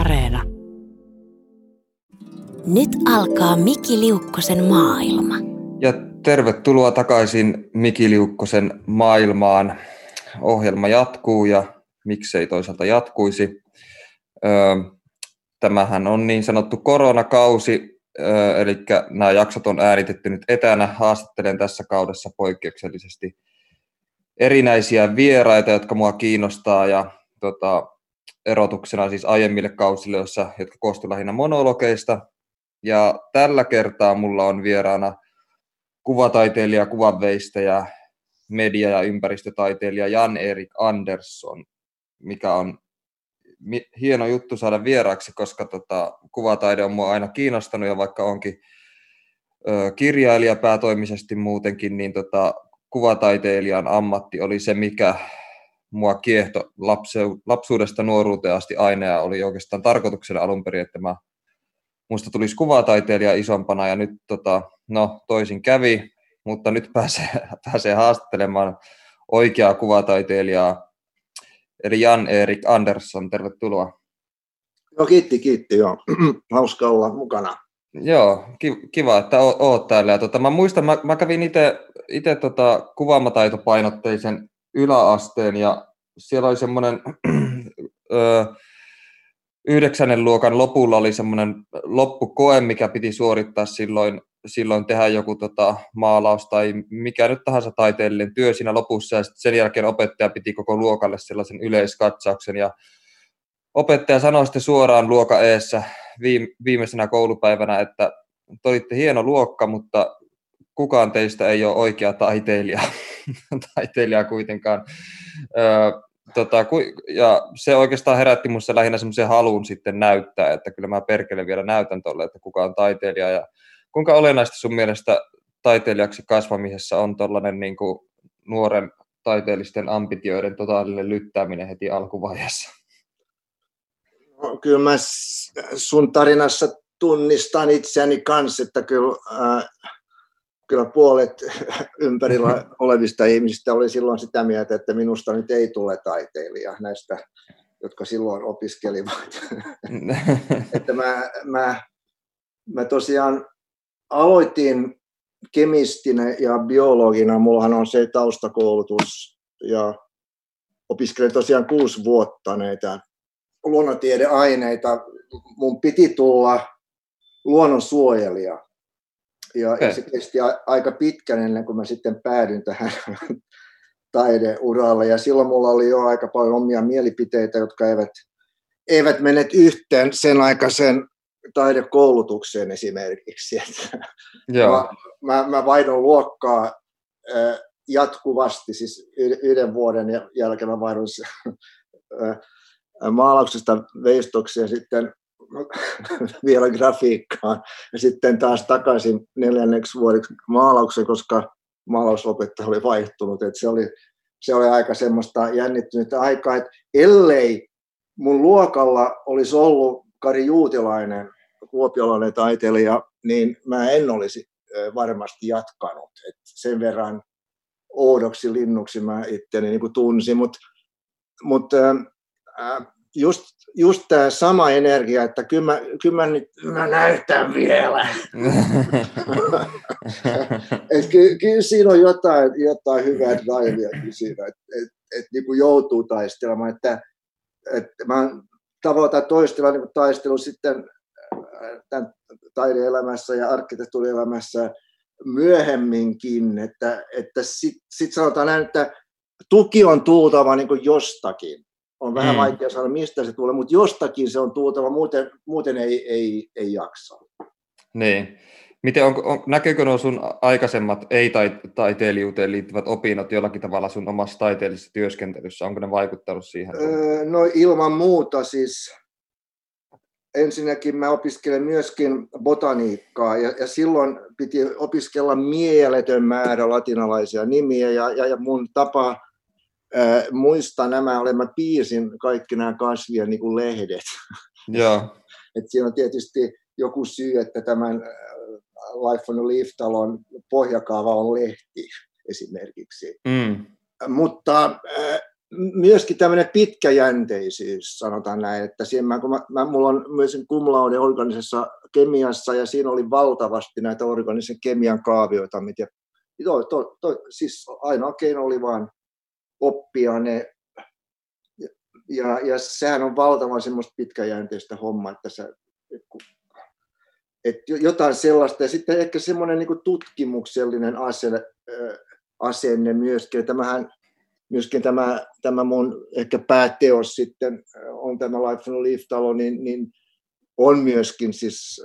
Areena. Nyt alkaa Miki Liukkosen maailma. Ja tervetuloa takaisin Miki Liukkosen maailmaan. Ohjelma jatkuu ja miksei toisaalta jatkuisi. Tämähän on niin sanottu koronakausi, eli nämä jaksot on äänitetty nyt etänä. Haastattelen tässä kaudessa poikkeuksellisesti erinäisiä vieraita, jotka mua kiinnostaa ja erotuksena siis aiemmille kausille, jotka koostuivat lähinnä monologeista. Ja tällä kertaa mulla on vieraana kuvataiteilija, kuvanveistäjä, media- ja ympäristötaiteilija Jan-Erik Andersson, mikä on hieno juttu saada vieraaksi, koska kuvataide on mua aina kiinnostanut ja vaikka onkin kirjailija päätoimisesti muutenkin, niin kuvataiteilijan ammatti oli se, mikä mua kiehto lapsuudesta nuoruuteen asti aina ja oli oikeastaan tarkoituksena alun perin, että musta tulisi kuvataiteilija isompana ja nyt toisin kävi, mutta nyt pääsee haastattelemaan oikeaa kuvataiteilijaa, eli Jan-Erik Andersson, tervetuloa. No kiitti, joo. Hauska olla mukana. Joo, kiva, että oot täällä. Ja mä muistan, mä kävin itse kuvaamataitopainotteisen yläasteen ja siellä oli semmoinen 9. luokan lopulla oli semmoinen loppukoe, mikä piti suorittaa silloin tehdä joku maalaus tai mikä nyt tahansa taiteellinen työ siinä lopussa ja sen jälkeen opettaja piti koko luokalle sellaisen yleiskatsauksen ja opettaja sanoi sitten suoraan luokan eessä viimeisenä koulupäivänä, että te olitte hieno luokka, mutta kukaan teistä ei ole oikea taiteilija kuitenkaan. Ja se oikeastaan herätti minussa lähinnä semmoisen halun sitten näyttää, että kyllä mä perkele vielä näytän tolle, että kuka on taiteilija. Ja kuinka olennaista sun mielestä taiteilijaksi kasvamisessa on tollainen niin kuin nuoren taiteellisten ambitioiden totaalinen lyttääminen heti alkuvaiheessa? No, kyllä mä sun tarinassa tunnistan itseäni kanssa, että Kyllä puolet ympärillä olevista ihmisistä oli silloin sitä mieltä, että minusta nyt ei tule taiteilija näistä, jotka silloin opiskelivat. Että mä tosiaan aloitin kemistinä ja biologina, mullahan on se taustakoulutus ja opiskelin tosiaan 6 vuotta näitä luonnontiedeaineita. Mun piti tulla luonnonsuojelija. Ja se kesti aika pitkän ennen kuin mä sitten päädyin tähän taideuralle. Ja silloin mulla oli jo aika paljon omia mielipiteitä, jotka eivät menneet yhteen sen aikaisen taidekoulutukseen esimerkiksi. Mä vaihdon luokkaa jatkuvasti, siis yhden vuoden jälkeen mä vaihdon maalauksesta veistokseen sitten vielä grafiikkaan ja sitten taas takaisin 4 vuodeksi maalauksen, koska maalausopettaja oli vaihtunut. Et se oli aika semmoista jännittynyttä aikaa, että ellei mun luokalla olisi ollut Kari Juutilainen, kuopiolainen taiteilija, niin mä en olisi varmasti jatkanut. Et sen verran oudoksi linnuksi mä itteni niin kuin tunsin, Just tämä sama energia, että kyllä mä nyt mä näytän vielä. Kyllä siinä on jotain hyvää raivia siinä, että niinku joutuu taistelemaan. Että mä oon tavallaan tämä toistella niinku taistelu sitten tämän taideelämässä ja arkkitehtuurielämässä myöhemminkin. Että sit sanotaan näin, että tuki on tultava niinku jostakin. On vähän vaikea sanoa, mistä se tulee, mutta jostakin se on tuotava, muuten ei jaksa. Niin. Miten näkyykö nuo sun aikaisemmat ei-taiteilijuuteen liittyvät opinnot jollakin tavalla sun omassa taiteellisessa työskentelyssä? Onko ne vaikuttanut siihen? No ilman muuta siis. Ensinnäkin mä opiskelen myöskin botaniikkaa ja silloin piti opiskella mieletön määrä latinalaisia nimiä ja mun tapa muista nämä, mä piirsin kaikki nämä kasvien niin kuin lehdet. Yeah. Et siinä on tietysti joku syy, että tämän Life on a Leaf-talon pohjakaava on lehti esimerkiksi. Mutta myöskin tämmöinen pitkäjänteisyys, sanotaan näin, että siinä, kun mulla on myös cum laude organisessa kemiassa, ja siinä oli valtavasti näitä organisen kemian kaavioita, mitä siis ainoa keino oli vaan oppia ne, ja sehän on valtavan semmoista pitkäjänteistä hommaa, että jotain sellaista, ja sitten ehkä semmoinen niin kuin tutkimuksellinen asenne myöskin. Myöskin tämä mun ehkä pääteos sitten on tämä Life on a Leaf-talo, niin on myöskin siis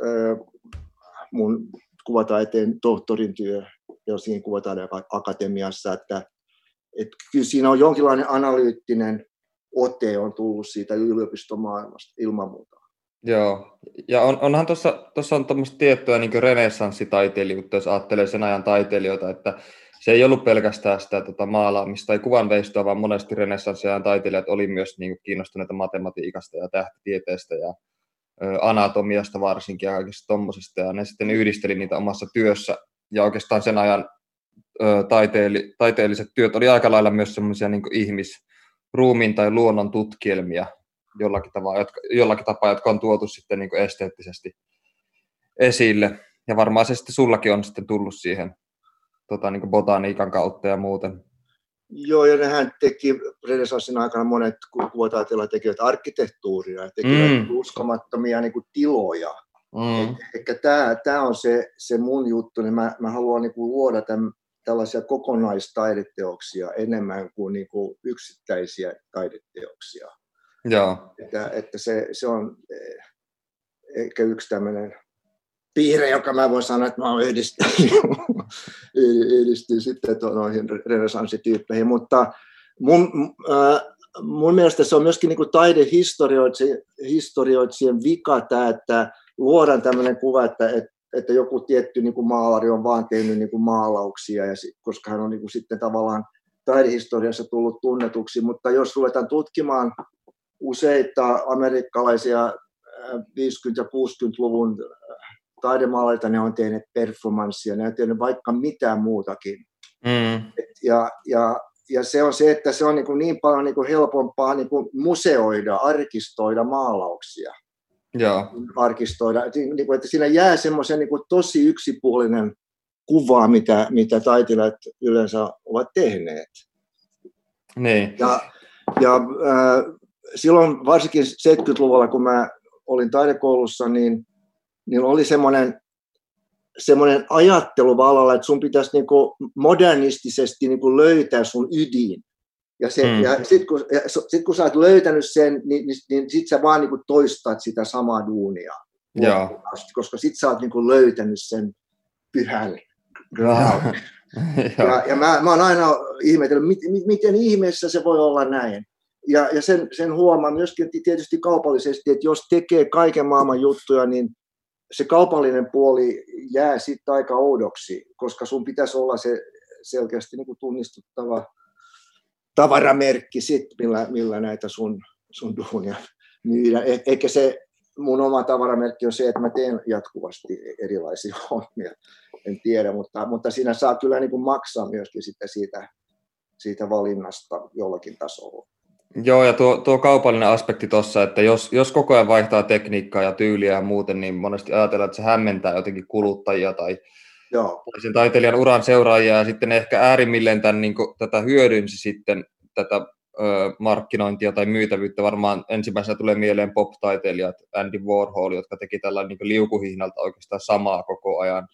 mun kuvataiteen tohtorin työ jo siinä Kuvataide Akatemiassa, että kyllä siinä on jonkinlainen analyyttinen ote on tullut siitä yliopistomaailmasta ilman muuta. Joo, ja onhan tuossa on tuommoista tiettyä niin renessanssitaiteilijuutta, jos ajattelee sen ajan taiteilijoita, että se ei ollut pelkästään sitä maalaamista tai kuvanveistoa, vaan monesti renessanssiajan taiteilijat oli myös niin kuin kiinnostuneita matematiikasta ja tähtitieteestä ja anatomiasta varsinkin ja kaikista tuommoisesta. Ja ne sitten yhdisteli niitä omassa työssä. Ja oikeastaan sen ajan taiteelliset työt oli aika lailla myös semmoisia niin kuin ihmisruumiin tai luonnon tutkielmia jollakin tapaa, jotka on tuotu sitten niin kuin esteettisesti esille. Ja varmaan se sitten sullakin on sitten tullut siihen. Niin kuin botaniikan kautta ja muuten. Joo, ja nehän teki renessanssin aikana monet kuvataiteilijat tekivät arkkitehtuuria ja tekivät uskomattomia niin kuin tiloja. Ehkä tämä on se mun juttu, niin mä haluan niin kuin luoda tällaisia kokonaistaideteoksia enemmän kuin, yksittäisiä taideteoksia. Joo. Että se on ehkä yksi tämmöinen piirre, joka mä voin sanoa, että mä oon yhdistyn sitten noihin renessanssityyppeihin, mutta mun mielestä se on myöskin niin taidehistorioitsijien vika tämä, että luodaan tämmöinen kuva, että joku tietty niin kuin maalari on vaan tehnyt niin kuin maalauksia, ja koska hän on niin kuin sitten tavallaan taidehistoriassa tullut tunnetuksi, mutta jos ruvetaan tutkimaan useita amerikkalaisia 50- ja 60-luvun taidemaaleita, ne on tehneet performanssia, ne on tehneet vaikka mitään muutakin. Ja se on se, että se on niin paljon helpompaa museoida, arkistoida maalauksia. Jaa. Arkistoida, että siinä jää semmoisen tosi yksipuolinen kuva, mitä taiteilijat yleensä ovat tehneet. Niin. Ja silloin varsinkin 70-luvulla, kun mä olin taidekoulussa, niin oli semmoinen ajattelu vallalla, että sun pitäisi niinku modernistisesti niinku löytää sun ydin. Ja sitten kun sä oot löytänyt sen, niin sit sä vaan niinku toistat sitä samaa duunia. Jaa. Koska sit sä oot niinku löytänyt sen pyhän graalin. ja mä oon aina ihmetellyt, miten ihmeessä se voi olla näin. Ja sen huomaa myöskin tietysti kaupallisesti, että jos tekee kaiken maailman juttuja, niin se kaupallinen puoli jää sitten aika oudoksi, koska sun pitäisi olla se selkeästi niin kuin tunnistuttava tavaramerkki, millä näitä sun duunia myydään. Eikä se mun oma tavaramerkki on se, että mä teen jatkuvasti erilaisia hommia, en tiedä, mutta siinä saa kyllä niin kuin maksaa myöskin sitten siitä valinnasta jollakin tasolla. Joo, ja tuo kaupallinen aspekti tuossa, että jos koko ajan vaihtaa tekniikkaa ja tyyliä ja muuten, niin monesti ajatellaan, että se hämmentää jotenkin kuluttajia tai sen taiteilijan uran seuraajia, ja sitten ehkä äärimmilleen tämän, niin kuin, tätä hyödynsi sitten tätä markkinointia tai myytävyyttä. Varmaan ensimmäisenä tulee mieleen pop-taiteilijat, Andy Warhol, jotka teki tällainen niin liukuhihnalta oikeastaan samaa koko ajan.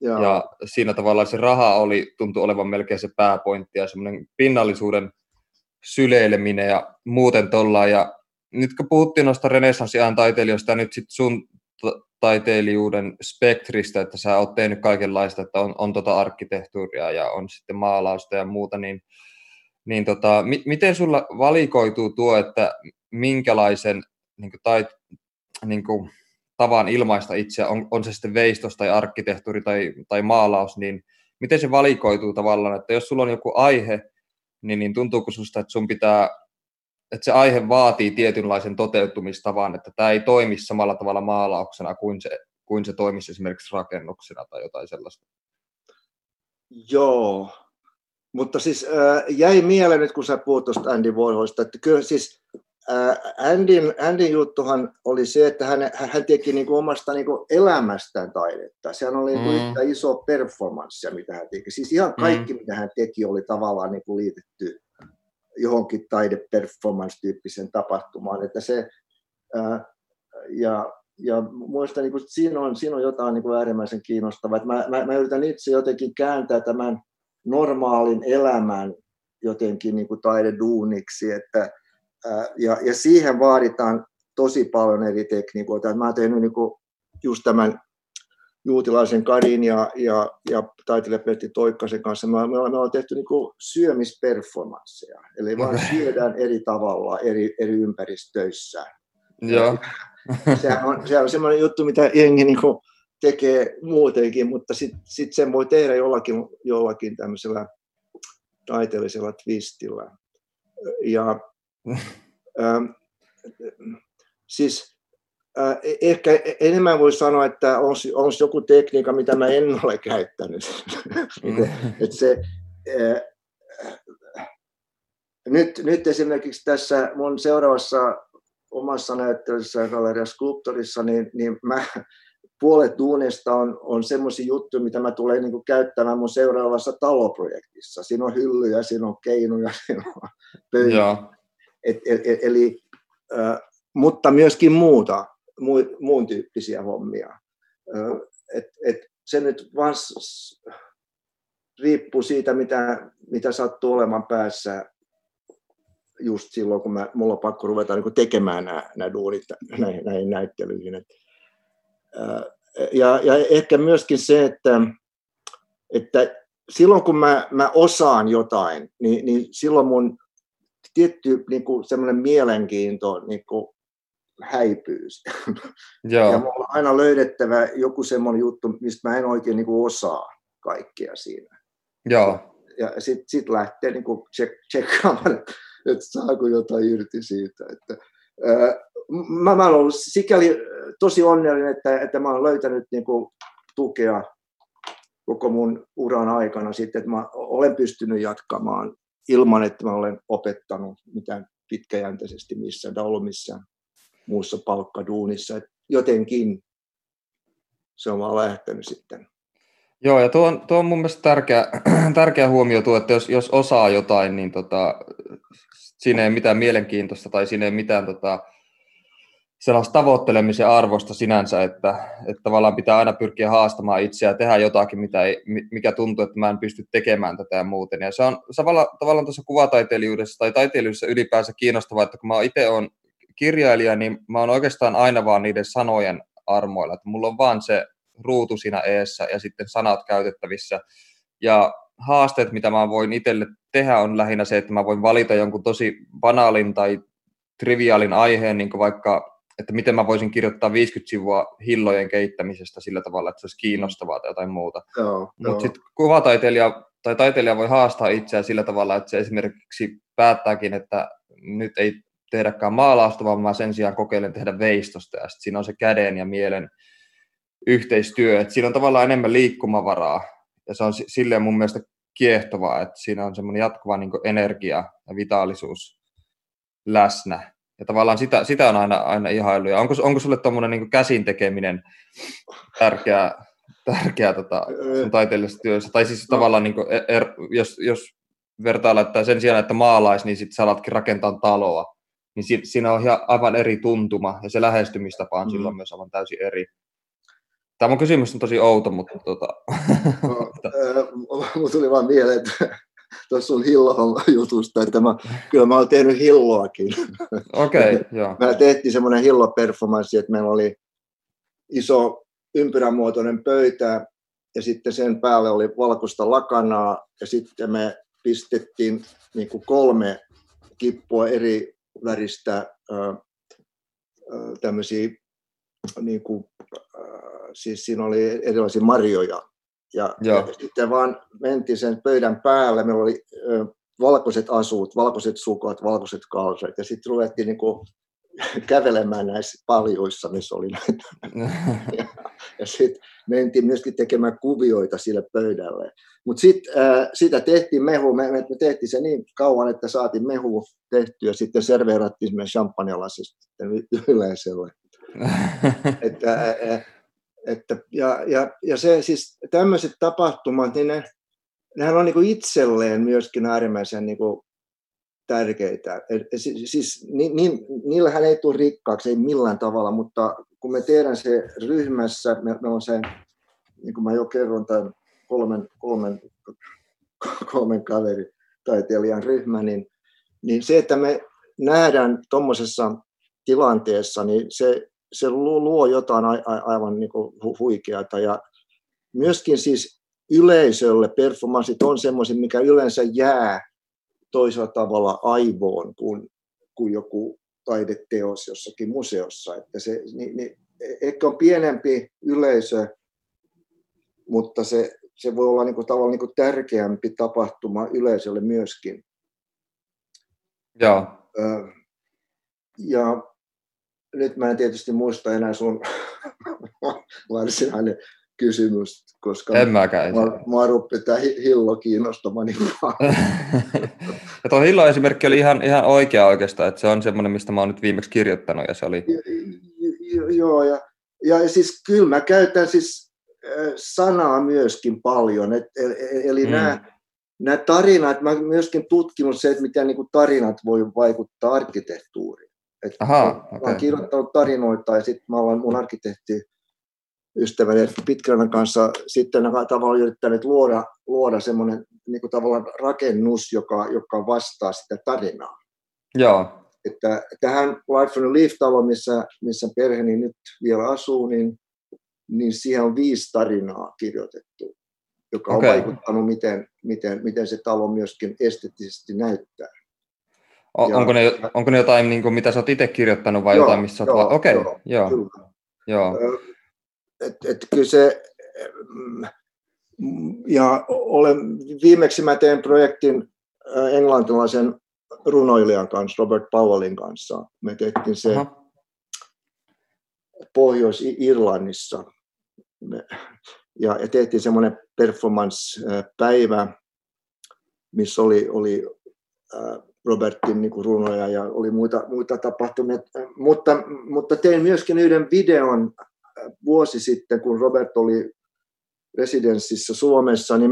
Joo. Ja siinä tavallaan se raha tuntui olevan melkein se pääpointti ja semmoinen pinnallisuuden syleileminen ja muuten tollaan. Ja nyt kun puhuttiin noista renessanssiajan taiteilijoista ja nyt sitten sun taiteilijuuden spektristä, että sä oot tehnyt kaikenlaista, että on arkkitehtuuria ja on sitten maalausta ja muuta, niin miten sulla valikoituu tuo, että minkälaisen tavan ilmaista itseä, on se sitten veistos tai arkkitehtuuri tai maalaus, niin miten se valikoituu tavallaan, että jos sulla on joku aihe, niin tuntuuko susta, että sun pitää, että se aihe vaatii tietynlaisen toteutumistavan, että tämä ei toimi samalla tavalla maalauksena kuin se toimisi esimerkiksi rakennuksena tai jotain sellaista? Joo, Mutta siis jäi mieleen nyt, kun sä puhut tuosta Andy Warholista, että kyllä siis Andyn juttuhan oli se, että hän teki niinku omasta niinku elämästään taidetta. Sehän oli yhtä iso performanssia, mitä hän teki. Siis ihan kaikki, mitä hän teki, oli tavallaan niinku liitetty johonkin taideperformance-tyyppiseen tapahtumaan. Että se, ja muista niinku, siinä on jotain niinku äärimmäisen kiinnostavaa. Että mä yritän itse jotenkin kääntää tämän normaalin elämän jotenkin niinku taideduuniksi, että ja siihen vaaditaan tosi paljon eri tekniikoita. Mä oon tehnyt niinku just tämän Juutilaisen Karin ja taiteilija Pertti Toikkasen kanssa. Me ollaan tehty niinku syömisperformansseja. Eli vaan syödään eri tavalla eri ympäristöissä. Joo. Se on semmoinen juttu, mitä jengi niinku tekee muutenkin, mutta sit sen voi tehdä jollakin tämmöisellä taiteellisella twistillä. Ja siis ehkä enemmän voi sanoa, että on joku tekniikka, mitä mä en ole käyttänyt. Nyt esimerkiksi tässä mun seuraavassa omassa näyttelyssä Galleria Sculptorissa, niin mä puolet duunista on semmoisia juttuja, mitä mä tulen niin kuin käyttämään mun seuraavassa taloprojektissa. Siinä on hyllyjä, siinä on keinuja, siinä on pöytä. Eli, mutta myöskin muun tyyppisiä hommia. Se nyt vaan riippuu siitä, mitä sattuu olemaan päässä just silloin, kun mulla on pakko ruveta niin kuin tekemään nämä duunit näihin näyttelyihin. Ja ehkä myöskin se, että silloin kun mä osaan jotain, niin silloin mun tietty niin kuin semmoinen mielenkiinto niin kuin häipyy. Joo. Ja mulla on aina löydettävä joku semmoinen juttu, mistä mä en oikein niin kuin osaa kaikkea siinä. Joo. Ja sit lähtee niin kuin tsekkaamaan, että saako jotain irti siitä. Mä olen ollut sikäli tosi onnellinen, että mä olen löytänyt niin kuin tukea koko mun uran aikana sitten, että mä olen pystynyt jatkamaan ilman, että mä olen opettanut mitään pitkäjänteisesti missään tai ollut missään muussa palkkaduunissa. Et jotenkin se on vaan lähtenyt sitten. Joo, ja tuo on mun mielestä tärkeä huomio tuo, että jos osaa jotain, niin siinä ei mitään mielenkiintoista tai siinä ei mitään sellaista tavoittelemisen arvosta sinänsä, että tavallaan pitää aina pyrkiä haastamaan itseä ja tehdä jotakin, mikä tuntuu, että mä en pysty tekemään tätä ja muuten. Ja se on tavallaan tuossa kuvataiteilijuudessa tai taiteilijuudessa ylipäänsä kiinnostavaa, että kun mä itse olen kirjailija, niin mä oon oikeastaan aina vaan niiden sanojen armoilla. Että mulla on vaan se ruutu siinä eessä ja sitten sanat käytettävissä. Ja haasteet, mitä mä voin itselle tehdä, on lähinnä se, että mä voin valita jonkun tosi banaalin tai triviaalin aiheen, niin kuin vaikka että miten mä voisin kirjoittaa 50 sivua hillojen keittämisestä sillä tavalla, että se olisi kiinnostavaa tai jotain muuta. Mutta sitten kuvataiteilija tai taiteilija voi haastaa itseään sillä tavalla, että se esimerkiksi päättääkin, että nyt ei tehdäkään maalausta, vaan mä sen sijaan kokeilen tehdä veistosta. Ja sitten siinä on se käden ja mielen yhteistyö. Et siinä on tavallaan enemmän liikkumavaraa. Ja se on silleen mun mielestä kiehtovaa, että siinä on semmoinen jatkuva niin kuin energia ja vitaalisuus läsnä. Ja tavallaan sitä on aina ihailu. Ja onko sulle tuommoinen niin käsin tekeminen tärkeää sun taiteellisessa työssä? Tai siis tavallaan, niin kuin, jos vertailla, että sen sijaan, että maalais, niin sitten sä alatkin rakentaa taloa. Niin siinä on ihan aivan eri tuntuma, ja se lähestymistapa on silloin myös aivan täysin eri. Tämä mun kysymys on tosi outo, mutta... Mun tuli vaan mieleen, että... Tuossa on hillohon jutusta, että kyllä mä olen tehnyt hilloakin. Okei, joo. Meillä tehtiin semmoinen hilloperformanssi, että meillä oli iso ympyränmuotoinen pöytä ja sitten sen päälle oli valkoista lakanaa ja sitten me pistettiin niin kuin 3 kippua eri väristä tämmöisiä, niin kuin, siis siinä oli erilaisia marjoja. Ja sitten vaan mentiin sen pöydän päälle, meillä oli valkoiset asut, valkoiset sukat, valkoiset kalsarit ja sitten ruvettiin niinku kävelemään näissä paljoissa, missä oli näitä. Ja sitten mentiin myöskin tekemään kuvioita sille pöydälle. Mutta sitten sitä tehtiin mehu, me tehtiin se niin kauan, että saatiin mehu tehtyä, ja sitten serveerattiin meidän champagnelasista yleisölle. Ja se, siis tämmöiset tapahtumat, niin nehän on niinku itselleen myöskin äärimmäisen niinku tärkeitä. Siis niillähän ei tule rikkaaksi, ei millään tavalla, mutta kun me tehdään se ryhmässä, me on se, niin kuin mä jo kerron, tämän kolmen kaverin taiteilijan ryhmä, niin se, että me nähdään tuommoisessa tilanteessa, niin se luo jotain aivan niin kuin huikeata. Ja myöskin siis yleisölle performanssit on semmoiset, mikä yleensä jää toisella tavalla aivoon kuin joku taideteos jossakin museossa. Että se, niin, ehkä on pienempi yleisö, mutta se voi olla niin kuin, tavallaan niin kuin tärkeämpi tapahtuma yleisölle myöskin. Joo. Ja nyt mä en tietysti muista enää sun varsinainen kysymys, koska mua rupeaa Hillo kiinnostamaan niin paljon. Ja tuo Hillon esimerkki oli ihan oikea oikeastaan, että se on semmoinen, mistä mä oon nyt viimeksi kirjoittanut, ja se oli... Joo, ja siis kyllä mä käytän siis sanaa myöskin paljon, eli nämä tarinat, mä oon myöskin tutkinut se, että miten niin kuin tarinat voi vaikuttaa arkkitehtuuriin. Mä oon kirjoittanut tarinoita, ja sitten mä olen mun arkkitehti ystävän Jyrki Pitkärannan kanssa sitten tavallaan yrittänyt luoda semmoinen niin kuin tavallaan rakennus, joka vastaa sitä tarinaa. Joo. Että tähän Life on a Leaf-taloon, missä perheeni nyt vielä asuu, niin siihen on 5 tarinaa kirjoitettu, joka on vaikuttanut, miten se talo myöskin esteettisesti näyttää. Onko ne jotain, niin kuin, mitä sä oot itse kirjoittanut vai jotain, missä sä oot... Okei, joo. Että kyllä se, ja viimeksi mä tein projektin englantilaisen runoilijan kanssa, Robert Powellin kanssa. Me tehtiin se Pohjois-Irlannissa, ja tehtiin semmoinen performance-päivä, missä oli Robertin niin kuin runoja ja oli muita tapahtumia, mutta tein myöskin yhden videon vuosi sitten, kun Robert oli residenssissä Suomessa, niin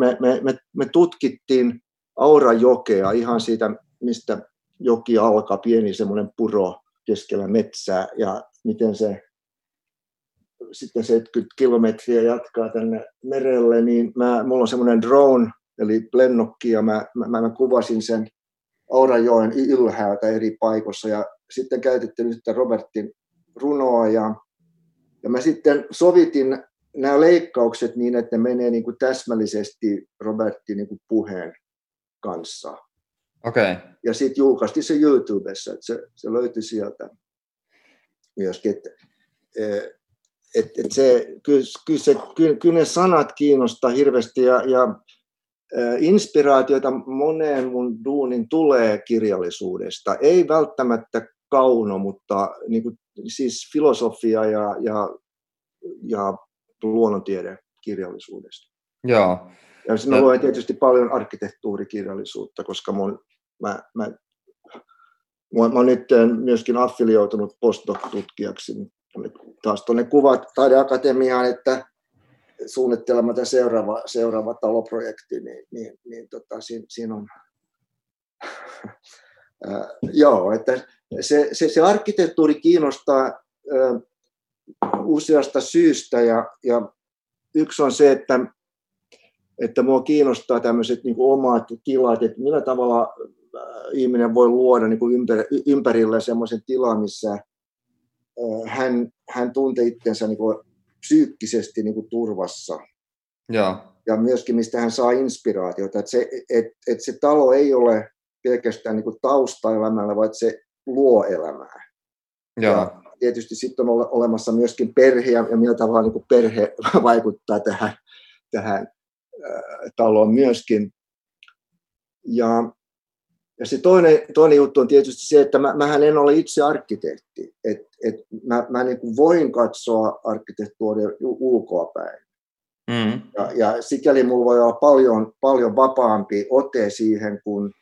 me tutkittiin Aurajokea ihan siitä, mistä joki alkaa, pieni semmoinen puro keskellä metsää, ja miten se sitten 70 kilometriä jatkaa tänne merelle, niin mulla on semmoinen drone, eli lennokki, ja mä kuvasin sen Aurajoen ylhäältä eri paikoissa, ja sitten käytettiin sitä Robertin runoa, ja mä sitten sovitin nämä leikkaukset niin, että ne menee niin kuin täsmällisesti Robertin niin kuin puheen kanssa. Okay. Ja sitten julkaistiin se YouTubessa, että se löytyi sieltä myöskin. Kyllä ne sanat kiinnostaa hirveästi, ja inspiraatioita moneen mun duunin tulee kirjallisuudesta. Ei välttämättä kauno, mutta niin kuin siis filosofia ja luonnontiede kirjallisuudesta. Joo. Ja siis mä luen tietysti paljon arkkitehtuurikirjallisuutta, koska mä olen nyt myöskin affilioitunut postdoc-tutkijaksi. Taas tuonne Kuvataide Akatemiaan, että suunnittelematta seuraava taloprojekti, niin, siinä on... Joo, että se arkkitehtuuri kiinnostaa useasta syystä, ja yksi on se, että minua kiinnostaa tämmöiset niin kuin omat tilat, että millä tavalla ihminen voi luoda niin kuin ympärillä semmoisen tilan, missä hän tuntee itsensä niin kuin psyykkisesti niin kuin turvassa. Ja myöskin mistä hän saa inspiraatiota, että se talo ei ole pelkästään niin kuin taustaelämällä, vaan se luo elämää. Ja tietysti sitten on olemassa myöskin perhe, ja millä tavalla niin kuin perhe vaikuttaa tähän taloon myöskin. Ja Ja se toinen juttu on tietysti se, että mähän en ole itse arkkitehti. Mä niin kuin voin katsoa arkkitehtuuria ulkoapäin. Mm. Ja sikäli mulla voi olla paljon vapaampi ote siihen, kun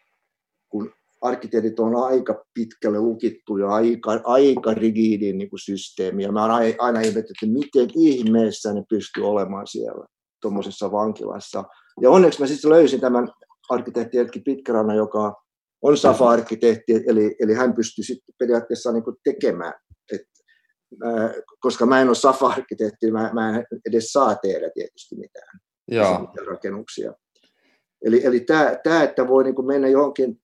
arkkitehdit on aika pitkälle lukittu ja aika rigiidin niin kuin systeemi. Ja mä oon aina ihmetellyt, että miten ihmeessä ne pystyy olemaan siellä tuommoisessa vankilassa. Ja onneksi mä sitten löysin tämän arkkitehti Jyrki Pitkäranta, joka on SAFA-arkkitehti, eli hän pystyy sitten periaatteessa niin kuin tekemään. Koska mä en ole SAFA-arkkitehti, mä en edes saa tehdä tietysti mitään rakennuksia. Eli tämä, että voi niin kuin mennä johonkin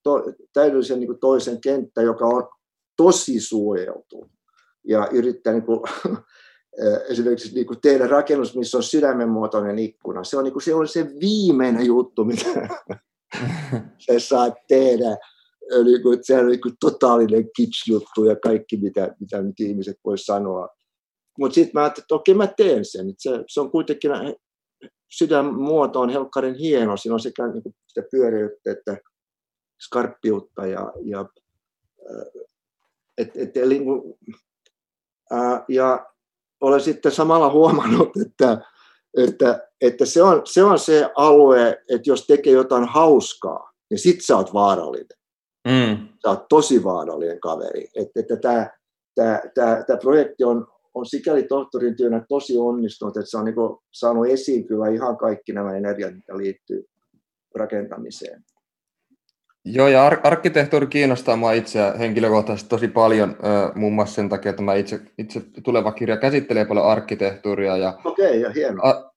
täydellisen niin kuin toisen kenttään, joka on tosi suojeltu, ja yrittää niin kuin, esimerkiksi niin kuin tehdä rakennus, missä on sydämenmuotoinen ikkuna. Se on, niin kuin, se on se viimeinen juttu, mitä se saa tehdä. Sehän on niin kuin totaalinen kitsch-juttu ja kaikki, mitä nyt ihmiset voi sanoa. Mutta sitten mä ajattelin, että okei, mä teen sen. Se on kuitenkin sydänmuoto on helkkarin hieno. Siinä on sekä niin kuin sitä pyöreyttä että skarppiutta. Ja olen sitten samalla huomannut, että se on se alue, että jos tekee jotain hauskaa, niin sit sä oot vaarallinen. Mm. Sä oot tosi vaarallinen kaveri. Että tämä projekti on sikäli tohtorin työnä tosi onnistunut, että se on niin kuin saanut esiin kyllä ihan kaikki nämä energiat, mitä liittyy rakentamiseen. Joo, ja arkkitehtuuri kiinnostaa minua itseä henkilökohtaisesti tosi paljon, muun muassa sen takia, että minä itse tuleva kirja käsittelee paljon arkkitehtuuria ja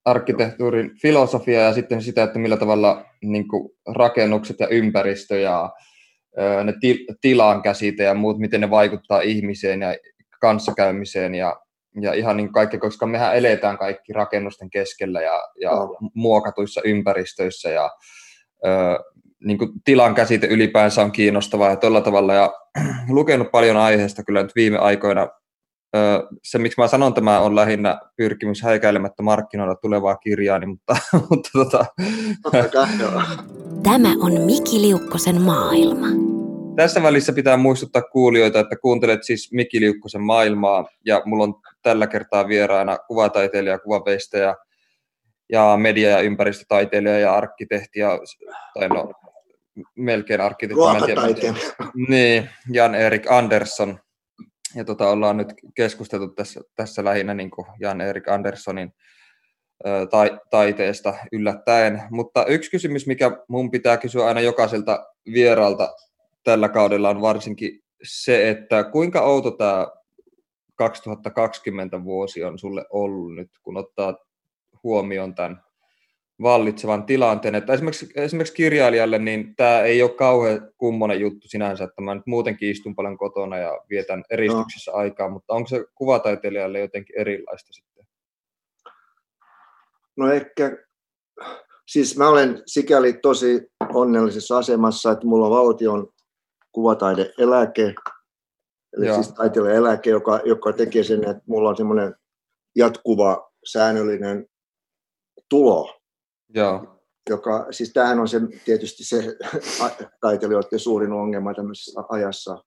arkkitehtuurin filosofiaa ja sitten sitä, että millä tavalla niin kuin rakennukset ja ympäristö ja ne tilan käsite ja muut, miten ne vaikuttaa ihmiseen ja kanssakäymiseen ja ihan niin kaikkea, koska mehän eletään kaikki rakennusten keskellä ja muokatuissa ympäristöissä ja niin kuin tilan käsite ylipäänsä on kiinnostavaa ja tuolla tavalla, ja lukenut paljon aiheesta kyllä nyt viime aikoina. Se, miksi mä sanon tämä, on lähinnä pyrkimys häikäilemättä markkinoida tulevaa kirjaani, mutta Tämä on Miki Liukkosen maailma. Tässä välissä pitää muistuttaa kuulijoita, että kuuntelet siis Miki Liukkosen maailmaa, ja mulla on tällä kertaa vieraana kuvataiteilija, kuvaveistäjä ja media- ja ympäristötaiteilija ja arkkitehti ja melkein arkkitehti. Niin, Jan-Erik Andersson. Ja ollaan nyt keskusteltu tässä lähinnä niin kuin Jan-Erik Anderssonin taiteesta yllättäen. Mutta yksi kysymys, mikä mun pitää kysyä aina jokaiselta vieralta tällä kaudella, on varsinkin se, että kuinka outo tämä 2020 vuosi on sulle ollut nyt, kun ottaa huomioon tämän vallitsevan tilanteen. Että esimerkiksi kirjailijalle niin tämä ei ole kauhean kummonen juttu sinänsä, että mä nyt muutenkin istun paljon kotona ja vietän eristyksessä aikaa, mutta onko se kuvataiteilijalle jotenkin erilaista sitten? No ehkä, siis mä olen sikäli tosi onnellisessa asemassa, että mulla on valtion kuvataideeläke, eli siis taiteilijaeläke, joka tekee sen, että mulla on semmoinen jatkuva säännöllinen tulo. Joo. Joka, siis tämähän on se, tietysti se taiteilijoiden suurin ongelma tämmöisessä ajassa,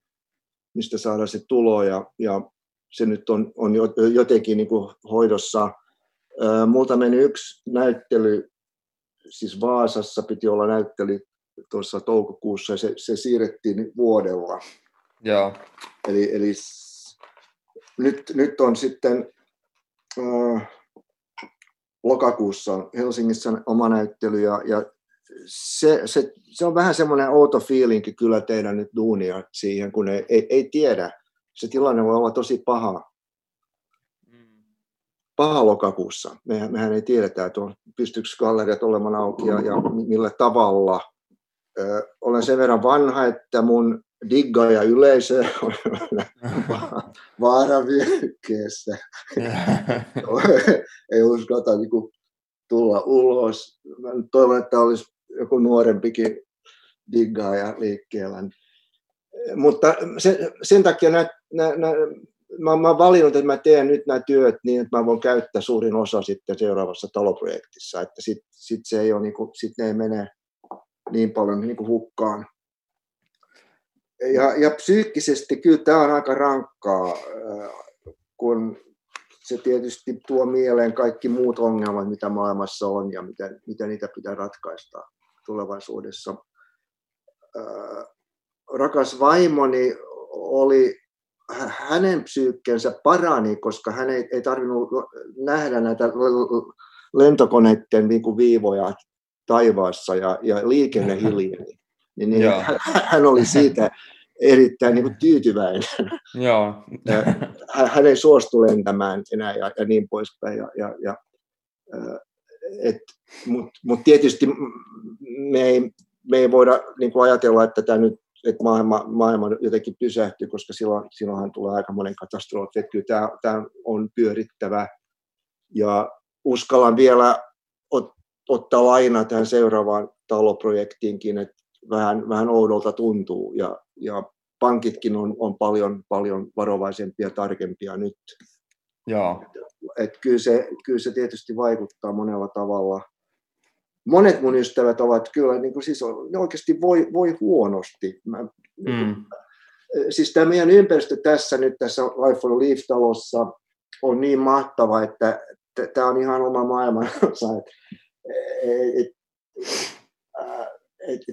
mistä saadaan se tulo, ja se nyt on jotenkin niin kuin hoidossa. Multa meni yksi näyttely, siis Vaasassa piti olla näyttely tuossa toukokuussa, ja se siirrettiin vuodella. Joo. Eli nyt on sitten... lokakuussa on Helsingissä oma näyttely, ja se on vähän semmoinen outo fiilinki kyllä tehdä nyt duunia siihen, kun ei tiedä. Se tilanne voi olla tosi paha lokakuussa. Mehän ei tiedetä, että pystyykö galleriat olemaan auki ja millä tavalla. Olen sen verran vanha, että mun diggaja yleisö on vaaravyöhykkeessä. Ei uskota niin kuin tulla ulos. Mä toivon, että olisi joku nuorempikin diggaaja liikkeellä. Mutta sen takia mä olen valinnut, että mä teen nyt nämä työt niin, että mä voin käyttää suurin osa sitten seuraavassa taloprojektissa. Että sit se ei ole, niin kuin, sit ne ei mene niin paljon niin kuin hukkaan. Ja psyykkisesti kyllä tämä on aika rankkaa, kun se tietysti tuo mieleen kaikki muut ongelmat, mitä maailmassa on ja mitä niitä pitää ratkaista tulevaisuudessa. Rakas vaimoni oli, hänen psyykkensä parani, koska hän ei tarvinnut nähdä näitä lentokoneiden viivoja taivaassa ja liikenne hiljeni. Niin hän oli siitä erittäin tyytyväinen. Joo. Hän ei suostu lentämään enää ja niin poispäin. Mutta tietysti me ei voida ajatella, että tämä nyt, että maailma jotenkin pysähtyy, koska silloinhan tulee aika monen katastrofi. Että kyllä tämä on pyörittävä. Ja uskallan vielä ottaa lainaa tähän seuraavaan taloprojektiinkin, että vähän oudolta tuntuu. Ja pankitkin on paljon varovaisempia ja tarkempia nyt. Joo. Et kyllä se tietysti vaikuttaa monella tavalla. Monet mun ystävät ovat kyllä, ne oikeasti voi huonosti. Siis tämä meidän ympäristö tässä nyt, tässä Life on a Leaf-talossa on niin mahtava, että tämä on ihan oma maailmansa.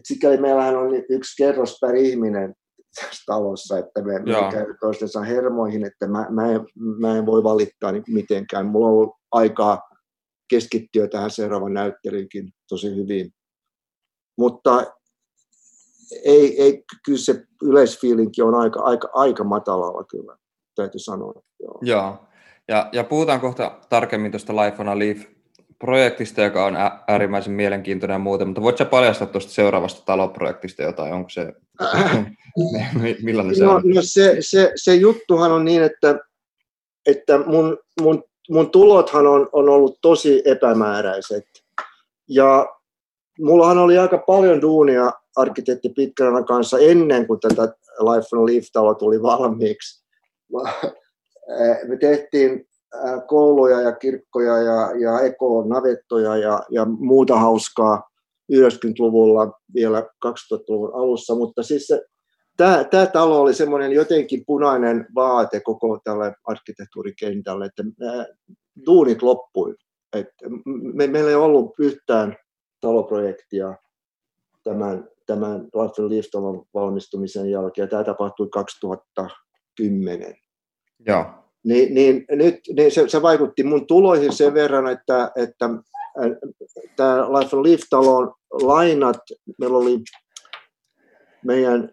Sikäli meillähän on yksi kerros per ihminen tässä talossa, että me käydään toistensa hermoihin, että mä en voi valittaa mitenkään. Mulla on ollut aikaa keskittyä tähän seuraavan näyttelyynkin tosi hyvin. Mutta ei kyllä se yleisfiilinki on aika matalalla kyllä, täytyy sanoa. Joo. Joo. Ja puhutaan kohta tarkemmin tuosta Life on a Leaf-projektista, joka on äärimmäisen mielenkiintoinen ja muuta, mutta voitko sä paljastaa tuosta seuraavasta taloprojektiista jotain? Onko se, millainen se on? No se juttuhan on niin, että mun tulothan on ollut tosi epämääräiset. Ja mullahan oli aika paljon duunia arkkitehti Pitkärannan kanssa ennen kuin tätä Life on a Leaf-talo tuli valmiiksi. Me tehtiin kouluja ja kirkkoja ja ekonavettoja ja muuta hauskaa 90-luvulla vielä 2000-luvun alussa. Mutta siis tämä talo oli semmoinen jotenkin punainen vaate koko tälle arkkitehtuurikentälle, että duunit loppui. Meillä ei ollut yhtään taloprojektia tämän Life on a Leaf-talon valmistumisen jälkeen. Tämä tapahtui 2010. Joo. Nyt se vaikutti mun tuloihin sen verran, että tämä Life on a Leaf-talon lainat, meillä oli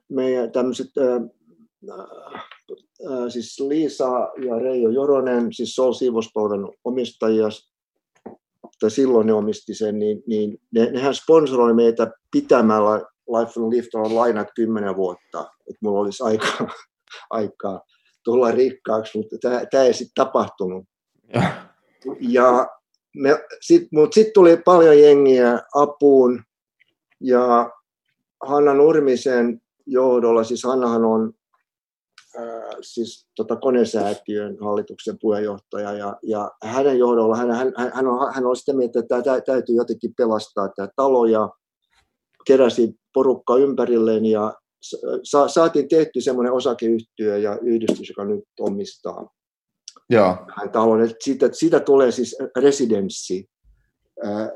meidän tämmöiset, siis Liisa ja Reijo Joronen, siis SOL Siivouspalvelun omistajia, tai silloin ne omisti sen, niin nehän sponsoroi meitä pitämällä Life on a Leaf-talon lainat 10 vuotta, että mulla olisi aikaa tulla rikkaaksi, mutta tämä ei sitten tapahtunut. Mutta sitten tuli paljon jengiä apuun, ja Hanna Nurmisen johdolla, siis Hannahan on Konesäätiön hallituksen puheenjohtaja, ja hänen johdolla hän on sitä mieltä, että tämä täytyy jotenkin pelastaa tämä talo, ja keräsi porukka ympärilleen, ja saatiin tehty semmoinen osakeyhtiö ja yhdistys, joka nyt omistaa talon. Siitä tulee siis residenssi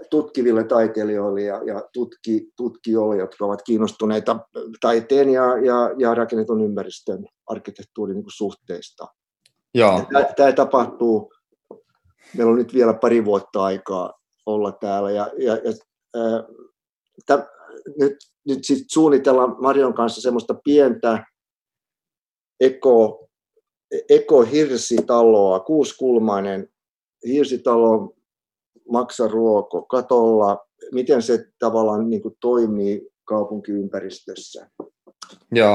tutkiville taiteilijoille ja tutkijoille, jotka ovat kiinnostuneita taiteen ja rakennetun ympäristön arkkitehtuurin suhteista. Tämä tapahtuu, meillä on nyt vielä 2 vuotta aikaa olla täällä. Nyt sitten suunnitellaan Marion kanssa semmoista pientä ekohirsitaloa, 6-kulmainen hirsitalo, maksaruoko katolla, miten se tavallaan toimii kaupunkiympäristössä. Joo.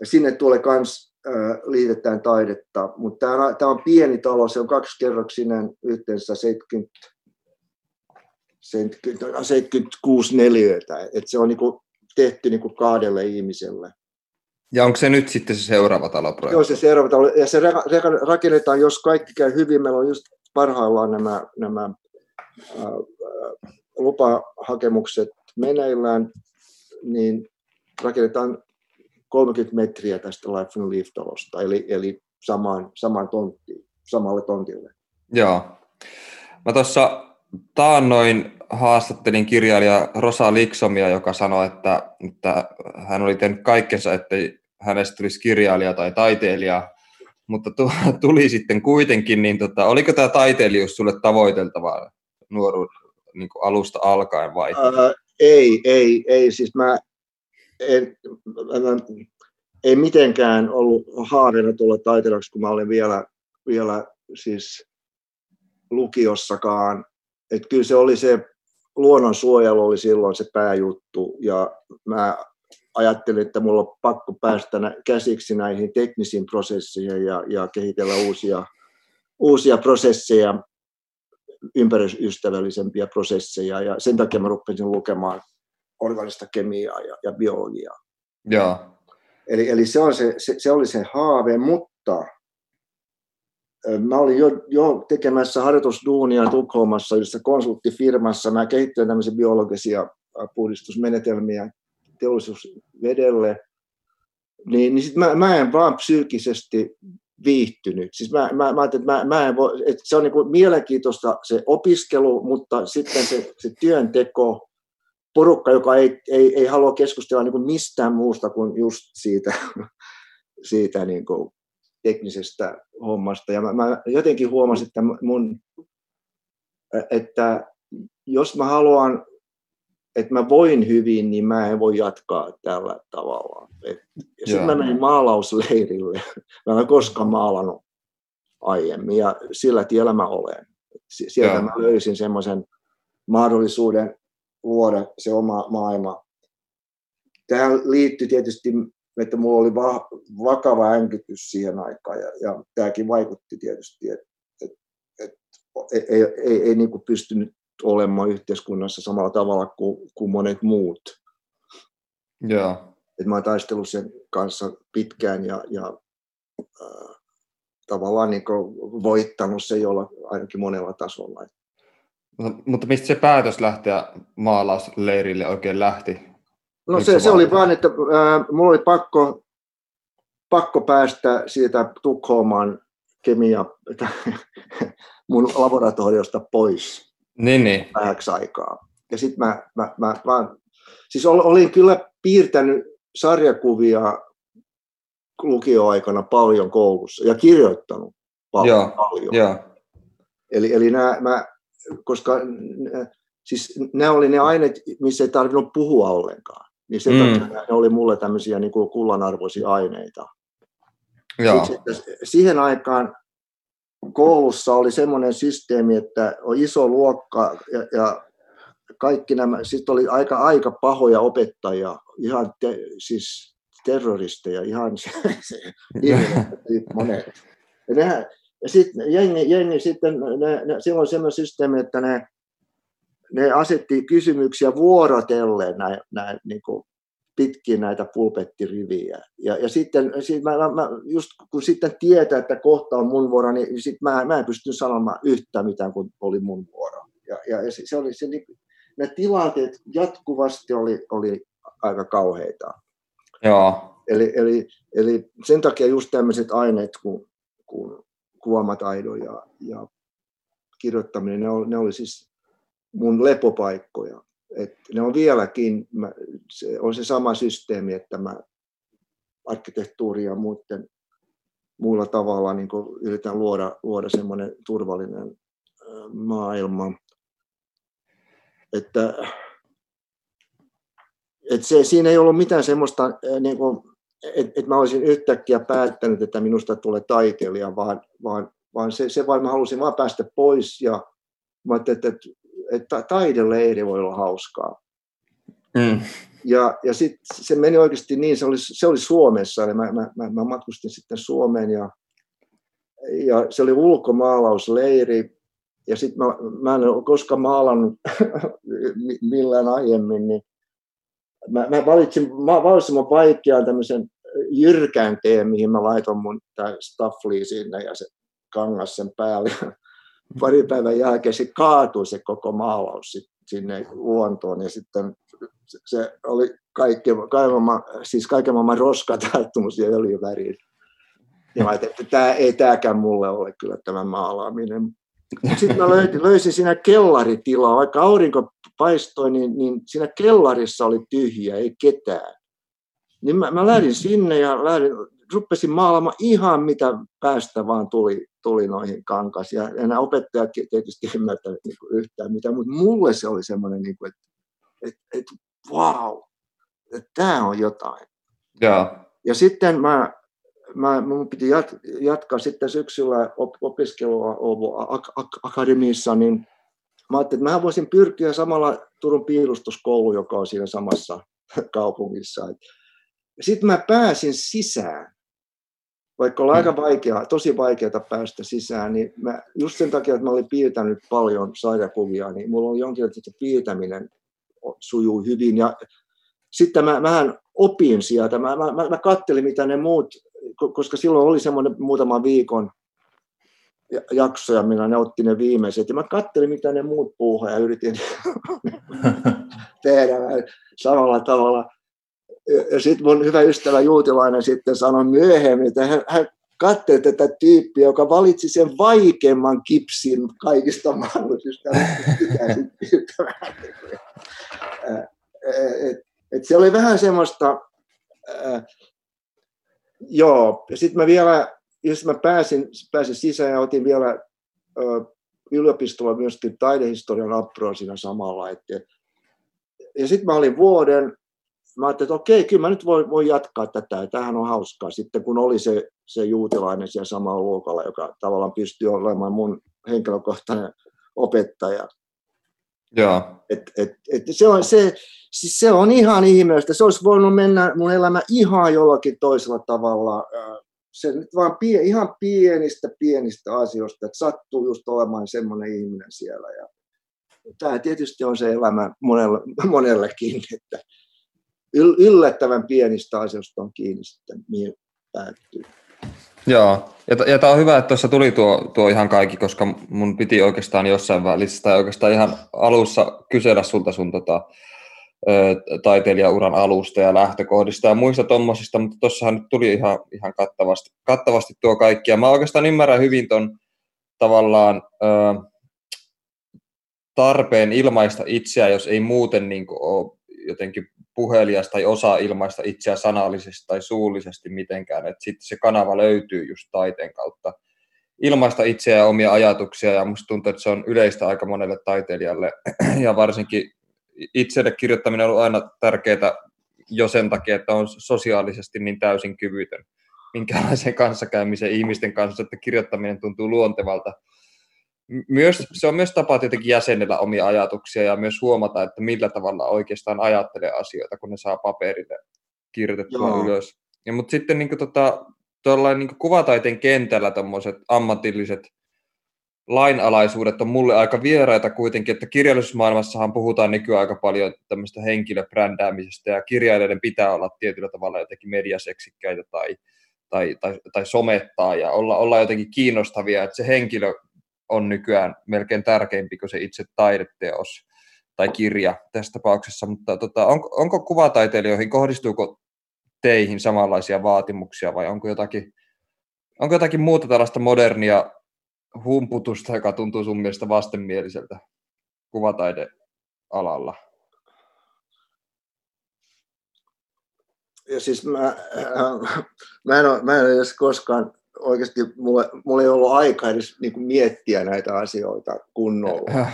Ja sinne tulee kans liitetään taidetta, mutta tämä on pieni talo, se on 2-kerroksinen, yhteensä 76 neliötä, että se on tehty kahdelle ihmiselle. Ja onko se nyt sitten se seuraava taloprojekti? Joo, se seuraava talo, ja se rakennetaan, jos kaikki käy hyvin, meillä on just parhaillaan nämä lupahakemukset meneillään, niin rakennetaan 30 metriä tästä Life on a Leaf-talosta, eli samaan tonttiin, samalle tontille. Joo. Mä tuossa taannoin haastattelin kirjailija Rosa Liksomia, joka sanoi, että hän oli tehnyt kaikkensa, ettei hänestä tulisi kirjailija tai taiteilija, mutta tuli sitten kuitenkin, niin oliko tämä taiteilijuus sulle tavoiteltavaa nuoruuden niin kuin alusta alkaen vai? Ei, siis mä en mitenkään ollut haaveena tulla taiteilijaksi, kun mä olin vielä siis lukiossakaan, että kyllä se oli se luonnonsuojelu oli silloin se pääjuttu ja mä ajattelin, että mulla on pakko päästä käsiksi näihin teknisiin prosesseihin ja kehitellä uusia prosesseja, ympäristöystävällisempiä prosesseja ja sen takia mä rupesin lukemaan orgaanista kemiaa ja biologiaa. Joo. Eli se oli se haave, mutta mä olin jo tekemässä harjoitusduunia Tukholmassa yhdessä konsulttifirmassa. Mä kehittelin tämmöisiä biologisia puhdistusmenetelmiä teollisuusvedelle. Niin sit mä en vaan psyykkisesti viihtynyt. Siis mä ajattelin, että mä en voi, että se on niinku mielenkiintoista se opiskelu, mutta sitten se työnteko, porukka, joka ei halua keskustella niinku mistään muusta kuin just siitä niinku teknisestä hommasta. Ja mä jotenkin huomasin, että että jos mä haluan, että mä voin hyvin, niin mä en voi jatkaa tällä tavalla. Sitten mä menin maalausleirille. Mä en koskaan maalannut aiemmin ja sillä tiellä mä olen. Sieltä mä löysin semmoisen mahdollisuuden luoda se oma maailma. Tähän liittyy tietysti, että mulla oli vakava äänkytys siihen aikaan, ja tämäkin vaikutti tietysti, että ei niin kuin pystynyt olemaan yhteiskunnassa samalla tavalla kuin monet muut. Yeah. Et mä oon taistellut sen kanssa pitkään ja tavallaan niin kuin voittanut sen jolla ainakin monella tasolla. Mutta mistä se päätös lähteä maalausleirille oikein lähti? No se oli vaan, että mulla oli pakko päästä siitä Tukholman mun laboratoriosta pois vähäksi aikaa. Ja sit mä vaan, siis olin kyllä piirtänyt sarjakuvia lukioaikana paljon koulussa ja kirjoittanut paljon. Joo. Eli koska siis ne oli ne aineet, missä ei tarvinnut puhua ollenkaan. Niin sen takia ne oli mulle tämmöisiä niin kuin kullanarvoisia aineita. Jaa. Siihen aikaan koulussa oli semmoinen systeemi, että on iso luokka ja kaikki nämä, sitten oli aika pahoja opettajia, ihan siis terroristeja, ihan monet. Ja sitten jengi sitten, silloin oli semmoinen systeemi, että ne asetti kysymyksiä vuorotellen niin kuin pitkin näitä pulpettiriviä. Ja sitten just kun sitten tietää, että kohta on mun vuoro, niin sit mä en pystynyt sanomaan yhtään mitään, kun oli mun vuoro. Ja se oli se, ne tilanteet jatkuvasti oli aika kauheita. Joo. Eli sen takia just tämmöiset aineet kuin kuvaamataidon ja kirjoittaminen, ne oli siis mun lepopaikkoja. Et ne on vieläkin, se on se sama systeemi, että mä arkkitehtuuri ja muulla tavalla niin kun yritän luoda semmoinen turvallinen maailma. Että siinä ei ollut mitään semmoista, niin että mä olisin yhtäkkiä päättänyt, että minusta tulee taiteilija, vaan se vaan mä halusin vaan päästä pois ja mä ajattelin, että taideleiri voi olla hauskaa. Mm. Ja sitten se meni oikeasti niin, se oli Suomessa, eli mä matkustin sitten Suomeen ja se oli ulkomaalausleiri, ja sitten mä en ole koskaan maalannut millään aiemmin, niin mä valitsin mun vaikean tämmöisen jyrkän teen, mihin mä laitoin mun staffliin sinne ja se kangas sen päälle. Pari päivän jälkeen se kaatui se koko maalaus sinne luontoon, ja sitten se oli kaiken maailman roskatarttumus ja öljyväriin. Ja mä ajattelin, että ei tämäkään mulle ole kyllä tämä maalaaminen. Sitten mä löysin siinä kellaritilaa, vaikka aurinko paistoi, niin siinä kellarissa oli tyhjä, ei ketään. Niin mä lähdin sinne ja rupesin maalaamaan ihan mitä päästä vaan tuli noihin kankas. Ja nämä opettajat tietysti ymmärtävät yhtään mitään, mutta mulle se oli semmoinen, että vau, että tämä on jotain. Ja sitten minun piti jatkaa sitten syksyllä opiskelua Åbo Akademiassa, niin mä ajattelin, että mä voisin pyrkiä samalla Turun piirustuskouluun, joka on siinä samassa kaupungissa. Sitten mä pääsin sisään, vaikka oli aika vaikeaa, tosi vaikeaa päästä sisään, niin mä, just sen takia, että mä olin piirtänyt paljon sarjakuvia, niin mulla oli jonkinlaista piirtäminen sujuu hyvin. Ja sitten mähän opin sieltä, mä katselin mitä ne muut, koska silloin oli semmoinen muutaman viikon jaksoja, millä ne otti ne viimeiset, ja mä katselin mitä ne muut puuhaa ja yritin tehdä samalla tavalla. Ja sitten mun hyvä ystävä Juutilainen sitten sanoi myöhemmin, että hän katseli tätä tyyppiä, joka valitsi sen vaikeimman kipsin kaikista mahdollisista. Et se oli vähän semmoista, joo, ja sitten mä vielä, jos mä pääsin sisään ja otin vielä yliopistolla myöskin taidehistorian approa siinä samalla. Ja sitten mä olin vuoden. Mä ajattelin, että okei, kyllä mä nyt voin jatkaa tätä, ja tämähän on hauskaa. Sitten kun oli se Juutilainen siellä samalla luokalla, joka tavallaan pystyy olemaan mun henkilökohtainen opettaja. Jaa. Et se on ihan ihmeellistä. Se olisi voinut mennä mun elämä ihan jollakin toisella tavalla. Se nyt vaan ihan pienistä asioista, että sattuu just olemaan semmoinen ihminen siellä. Ja tämä tietysti on se elämä monellekin, että yllättävän pienistä asioista on kiinni sitten, mihin päättyy. Joo, ja tämä on hyvä, että tuossa tuli tuo ihan kaikki, koska mun piti oikeastaan jossain välissä tai oikeastaan ihan alussa kysellä sulta sun taiteilijauran alusta ja lähtökohdista ja muista tommosista, mutta tuossahan nyt tuli ihan kattavasti tuo kaikki, ja mä oikeastaan ymmärrän hyvin ton tavallaan tarpeen ilmaista itseä, jos ei muuten niin kuin ole jotenkin puhelias tai osaa ilmaista itseä sanallisesti tai suullisesti mitenkään. Et sitten se kanava löytyy just taiteen kautta ilmaista itseä ja omia ajatuksia, ja musta tuntuu, että se on yleistä aika monelle taiteilijalle, ja varsinkin itselle kirjoittaminen on ollut aina tärkeää jo sen takia, että on sosiaalisesti niin täysin kyvytön minkälaiseen kanssakäymisen ihmisten kanssa, että kirjoittaminen tuntuu luontevalta. Se on myös tapa tietenkin jäsenellä omia ajatuksia ja myös huomata, että millä tavalla oikeastaan ajattelee asioita, kun ne saa paperille kirjoitettua ylös. Mutta sitten niin niin kuvataiteen kentällä tommoset ammatilliset lainalaisuudet on mulle aika vieraita kuitenkin, että kirjallisuusmaailmassahan puhutaan nykyään aika paljon tämmöistä henkilöbrändäämisestä, ja kirjailijoiden pitää olla tietyllä tavalla jotenkin mediaseksikkäitä tai somettaa ja olla jotenkin kiinnostavia, että se henkilö on nykyään melkein tärkeämpi kuin se itse taideteos tai kirja tässä tapauksessa, mutta onko kuvataiteilijoihin, kohdistuuko teihin samanlaisia vaatimuksia, vai onko jotakin muuta tällaista modernia humputusta, joka tuntuu sun mielestä vastenmieliseltä kuvataidealalla? Ja siis mä en edes koskaan oikeasti mulla ei ollut aikaa edes niin kuin miettiä näitä asioita kunnolla,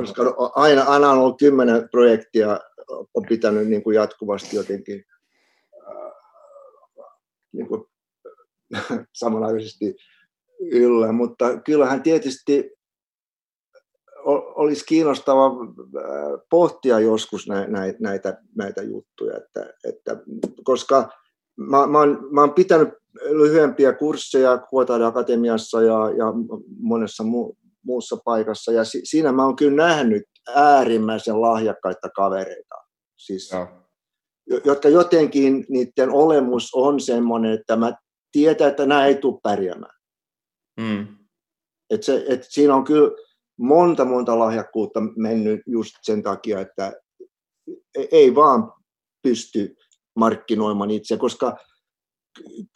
koska aina on ollut 10 projektia, on pitänyt niin kuin jatkuvasti jotenkin niin kuin samanaikaisesti yllä, mutta kyllähän tietysti olisi kiinnostavaa pohtia joskus näitä juttuja, että koska mä oon pitänyt lyhyempiä kursseja Kuvataide Akatemiassa ja monessa muussa paikassa, ja siinä mä oon kyllä nähnyt äärimmäisen lahjakkaita kavereita, siis, jotka jotenkin, niiden olemus on semmoinen, että mä tiedän, että nämä ei tule pärjäämään. Siinä on kyllä monta lahjakkuutta mennyt just sen takia, että ei vaan pysty markkinoimaan itse, koska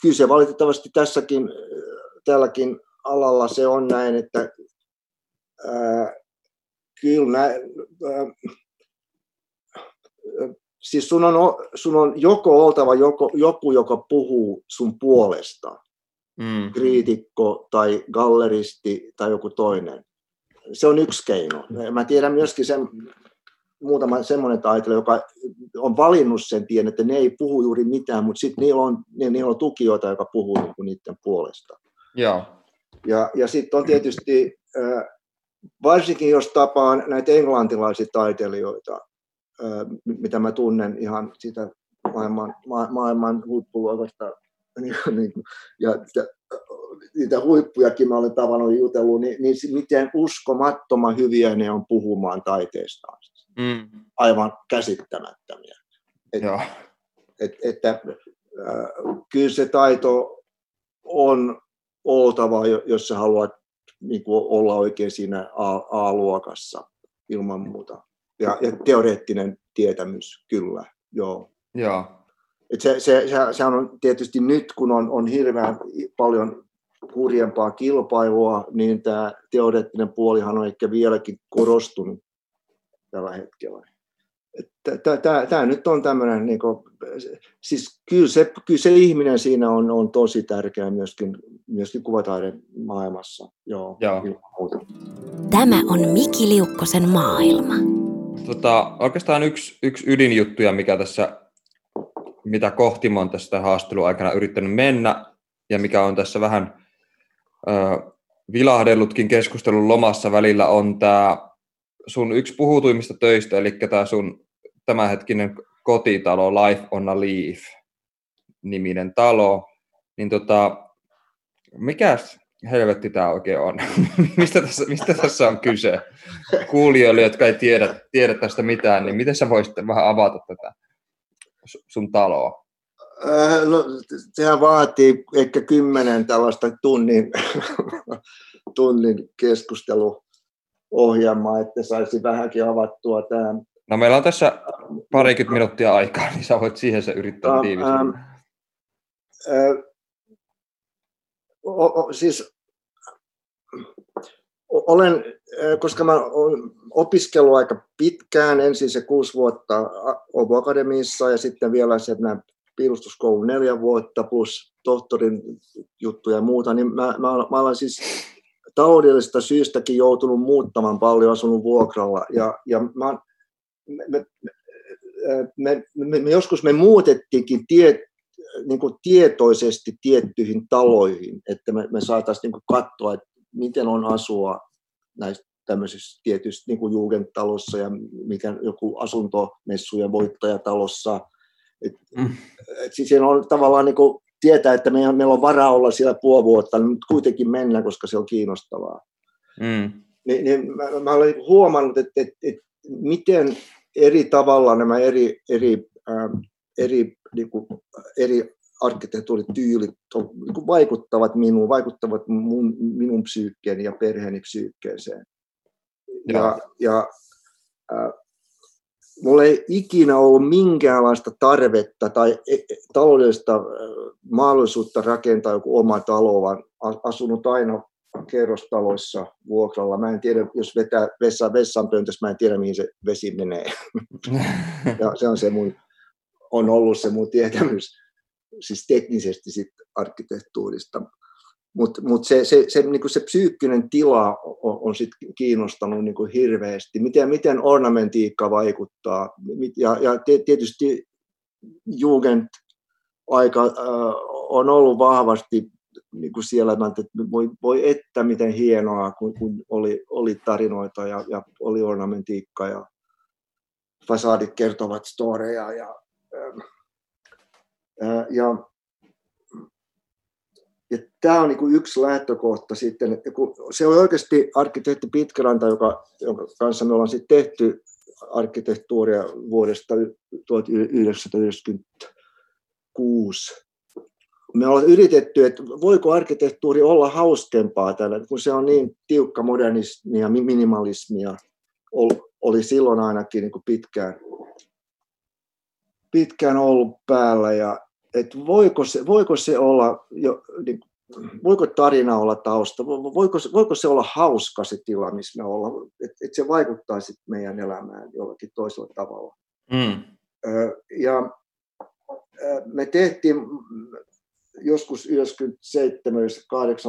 kyse valitettavasti tälläkin alalla se on näin, että kyllä siis sun on joko oltava joku, joka puhuu sun puolesta, kriitikko tai galleristi tai joku toinen. Se on yksi keino. Mä tiedän myöskin sen, muutama semmoinen taiteilija, joka on valinnut sen tien, että ne ei puhu juuri mitään, mutta sitten niillä on tukijoita, joka puhuu niiden puolesta. Joo. Ja sitten on tietysti, varsinkin jos tapaan näitä englantilaisia taiteilijoita, mitä mä tunnen ihan sitä maailman huippuluokasta, ja niitä huippujakin mä olen tavannut jutellut, niin miten uskomattoman hyviä ne on puhumaan taiteestaan. Aivan käsittämättömiä. Että kyllä se taito on oltava, jos sä haluat niin kuin olla oikein siinä A-luokassa ilman muuta. Ja teoreettinen tietämys, kyllä, joo. Sehän on tietysti nyt, kun on hirveän paljon hurjempaa kilpailua, niin tämä teoreettinen puolihan on ehkä vieläkin korostunut tällä hetkellä. Tämä nyt on tämmöinen, niin kuin, siis kyllä se ihminen siinä on tosi tärkeä myöskin kuvataiden maailmassa. Joo. Tämä on Miki Liukkosen maailma. Oikeastaan yksi ydinjuttuja, mitä kohti mä oon tästä haastelun aikana yrittänyt mennä, ja mikä on tässä vähän vilahdellutkin keskustelun lomassa välillä, on tämä sun yksi puhutuimmista töistä, eli tämä sun tämänhetkinen kotitalo, Life on a Leaf-niminen talo, niin mikäs helvetti tämä oikein on? mistä tässä on kyse? Kuulijoille, jotka ei tiedä tästä mitään, niin miten sä voisit vähän avata tätä sun taloa? No, sehän vaatii ehkä 10 tällaista tunnin keskusteluohjelmaa, että saisi vähänkin avattua tämän. No meillä on tässä 20 minuuttia aikaa, niin sä voit siihen se yrittää tiivistää. Siis olen, koska mä olen opiskellut aika pitkään, ensin se 6 vuotta Åbo Akademissa ja sitten vielä se piirustuskoulun 4 vuotta plus tohtorin juttuja ja muuta, niin mä olen siis taloudellisista syystäkin joutunut muuttamaan paljon, asunut vuokralla ja me joskus me muutettiinkin niin kuin tietoisesti tiettyihin taloihin, että me saataisiin niin kuin katsoa, että miten on asua näissä tämmöisissä tietyissä niin kuin jugendtalossa ja mikä joku asuntomessujen voittajatalossa. Et siis siinä on tavallaan niin kuin tietää, että meillä on varaa olla siellä puoli vuotta, mutta kuitenkin mennään, koska se on kiinnostavaa. Niin mä olen huomannut, että miten eri tavalla nämä eri arkkitehtuurityylit niin vaikuttavat minun psyykkeeni ja perheeni psyykkeeseen. Ja mulla ei ikinä ollut minkäänlaista tarvetta tai taloudellista mahdollisuutta rakentaa joku oma talo, vaan asunut aina kerrostaloissa vuokralla. Mä en tiedä, jos vetää vessanpöntössä, mä en tiedä, mihin se vesi menee. Ja se on ollut se mun tietämys, siis teknisesti sit arkkitehtuurista. Mutta se psyykkinen tila on sit kiinnostanut niin kuin hirveästi, miten ornamentiikka vaikuttaa. Ja tietysti Jugend-aika on ollut vahvasti niin kuin siellä, että voi että miten hienoa, kun oli tarinoita ja oli ornamentiikka ja fasadit kertovat storeja. Ja tämä on niinku yksi lähtökohta sitten, että se on oikeasti arkkitehti Pitkäranta, jonka kanssa me ollaan sitten tehty arkkitehtuuria vuodesta 1996 Me ollaan yritetty, että voiko arkkitehtuuri olla hauskempaa tällä, kun se on niin tiukka modernismia ja minimalismia. Oli silloin ainakin niin kuin pitkään ollut päällä. Ja, että voiko se olla, niin, voiko tarina olla tausta, voiko se olla hauska se tila, missä me ollaan, että se vaikuttaa sitten meidän elämään jollakin toisella tavalla. Mm. Ja me tehtiin, joskus 1997-1998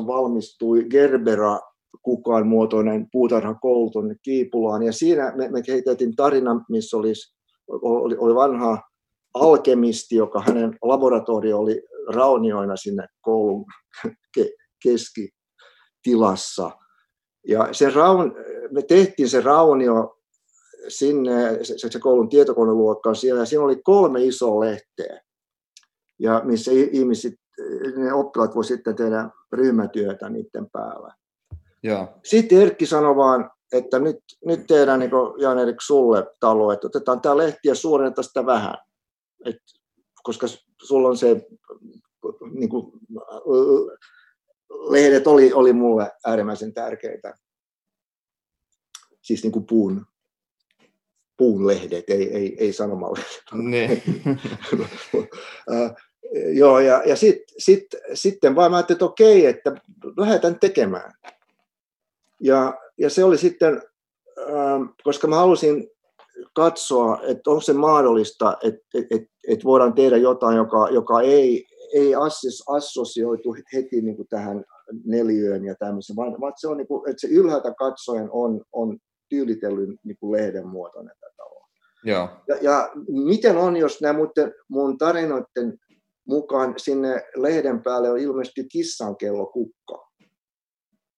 valmistui Gerbera kukaan muotoinen puutarhakoulu tuonne Kiipulaan, ja siinä me kehitettiin tarina, missä oli vanha alkemisti, joka hänen laboratorio oli raunioina sinne koulun keskitilassa. Ja me tehtiin se raunio sinne, se koulun tietokoneluokkaan siellä, ja siinä oli 3 isoa lehteä, ja missä ihmiset, ne oppilaat voi sitten tehdä ryhmätyötä niiden päällä. Ja. Sitten Erkki sanoi vaan, että nyt tehdään niin kuin Jan-Erik sulle talo, että otetaan tämä lehti ja suurennetaan sitä vähän. Et, koska sulla on se, niin kuin, lehdet oli mulle äärimmäisen tärkeitä. Siis niin kuin puun lehdet, ei sanomalehdet. Ne. Joo, ja sitten vaan mä ajattelin, että okei, että lähdetään tekemään. Ja se oli sitten, koska mä halusin katsoa, että onko se mahdollista, että voidaan tehdä jotain, joka ei assosioitu heti niin kuin tähän neliöön ja tämmöisen, vaan se on, niin kuin, että se ylhäältä katsoen on tyylitellyn niin kuin lehden muotoinen tätä tavalla. Ja miten on, jos nämä mun tarinoiden mukaan sinne lehden päälle on ilmeisesti kissankellokukka.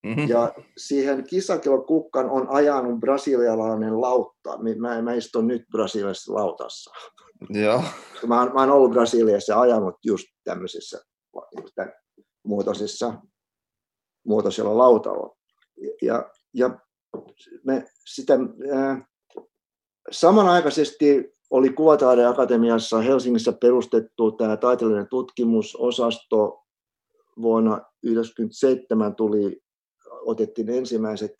Mm-hmm. Ja siihen kissankellokukkaan on ajanut brasilialainen lautta. Mä istun nyt brasilialaisessa lautassa. Joo. Mä oon ollut Brasiliassa ja ajanut just tämmöisessä muotoisella lautalla. Ja me sitä, samanaikaisesti oli Kuvataide Akatemiassa Helsingissä perustettu tämä taiteellinen tutkimusosasto. Vuonna 1997 otettiin ensimmäiset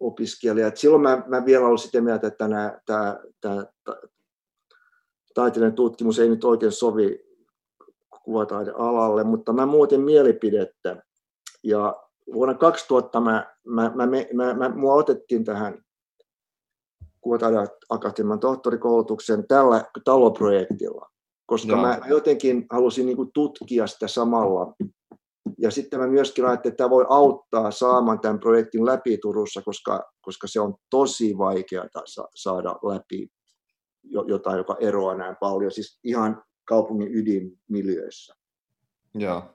opiskelijat. Silloin mä vielä olin sitä mieltä, että tämä taiteellinen tutkimus ei nyt oikein sovi kuvataidealalle, mutta mä muutin mielipidettä. Ja vuonna 2000 mua otettiin tähän Kuvataide Akatemian tohtorikoulutukseen tällä taloprojektilla, koska mä jotenkin halusin niin kuin tutkia sitä samalla. Ja sitten mä myöskin ajattelin, että tämä voi auttaa saamaan tämän projektin läpi Turussa, koska se on tosi vaikeaa saada läpi jotain, joka eroaa näin paljon, siis ihan kaupungin ydinmiljöissä. Ja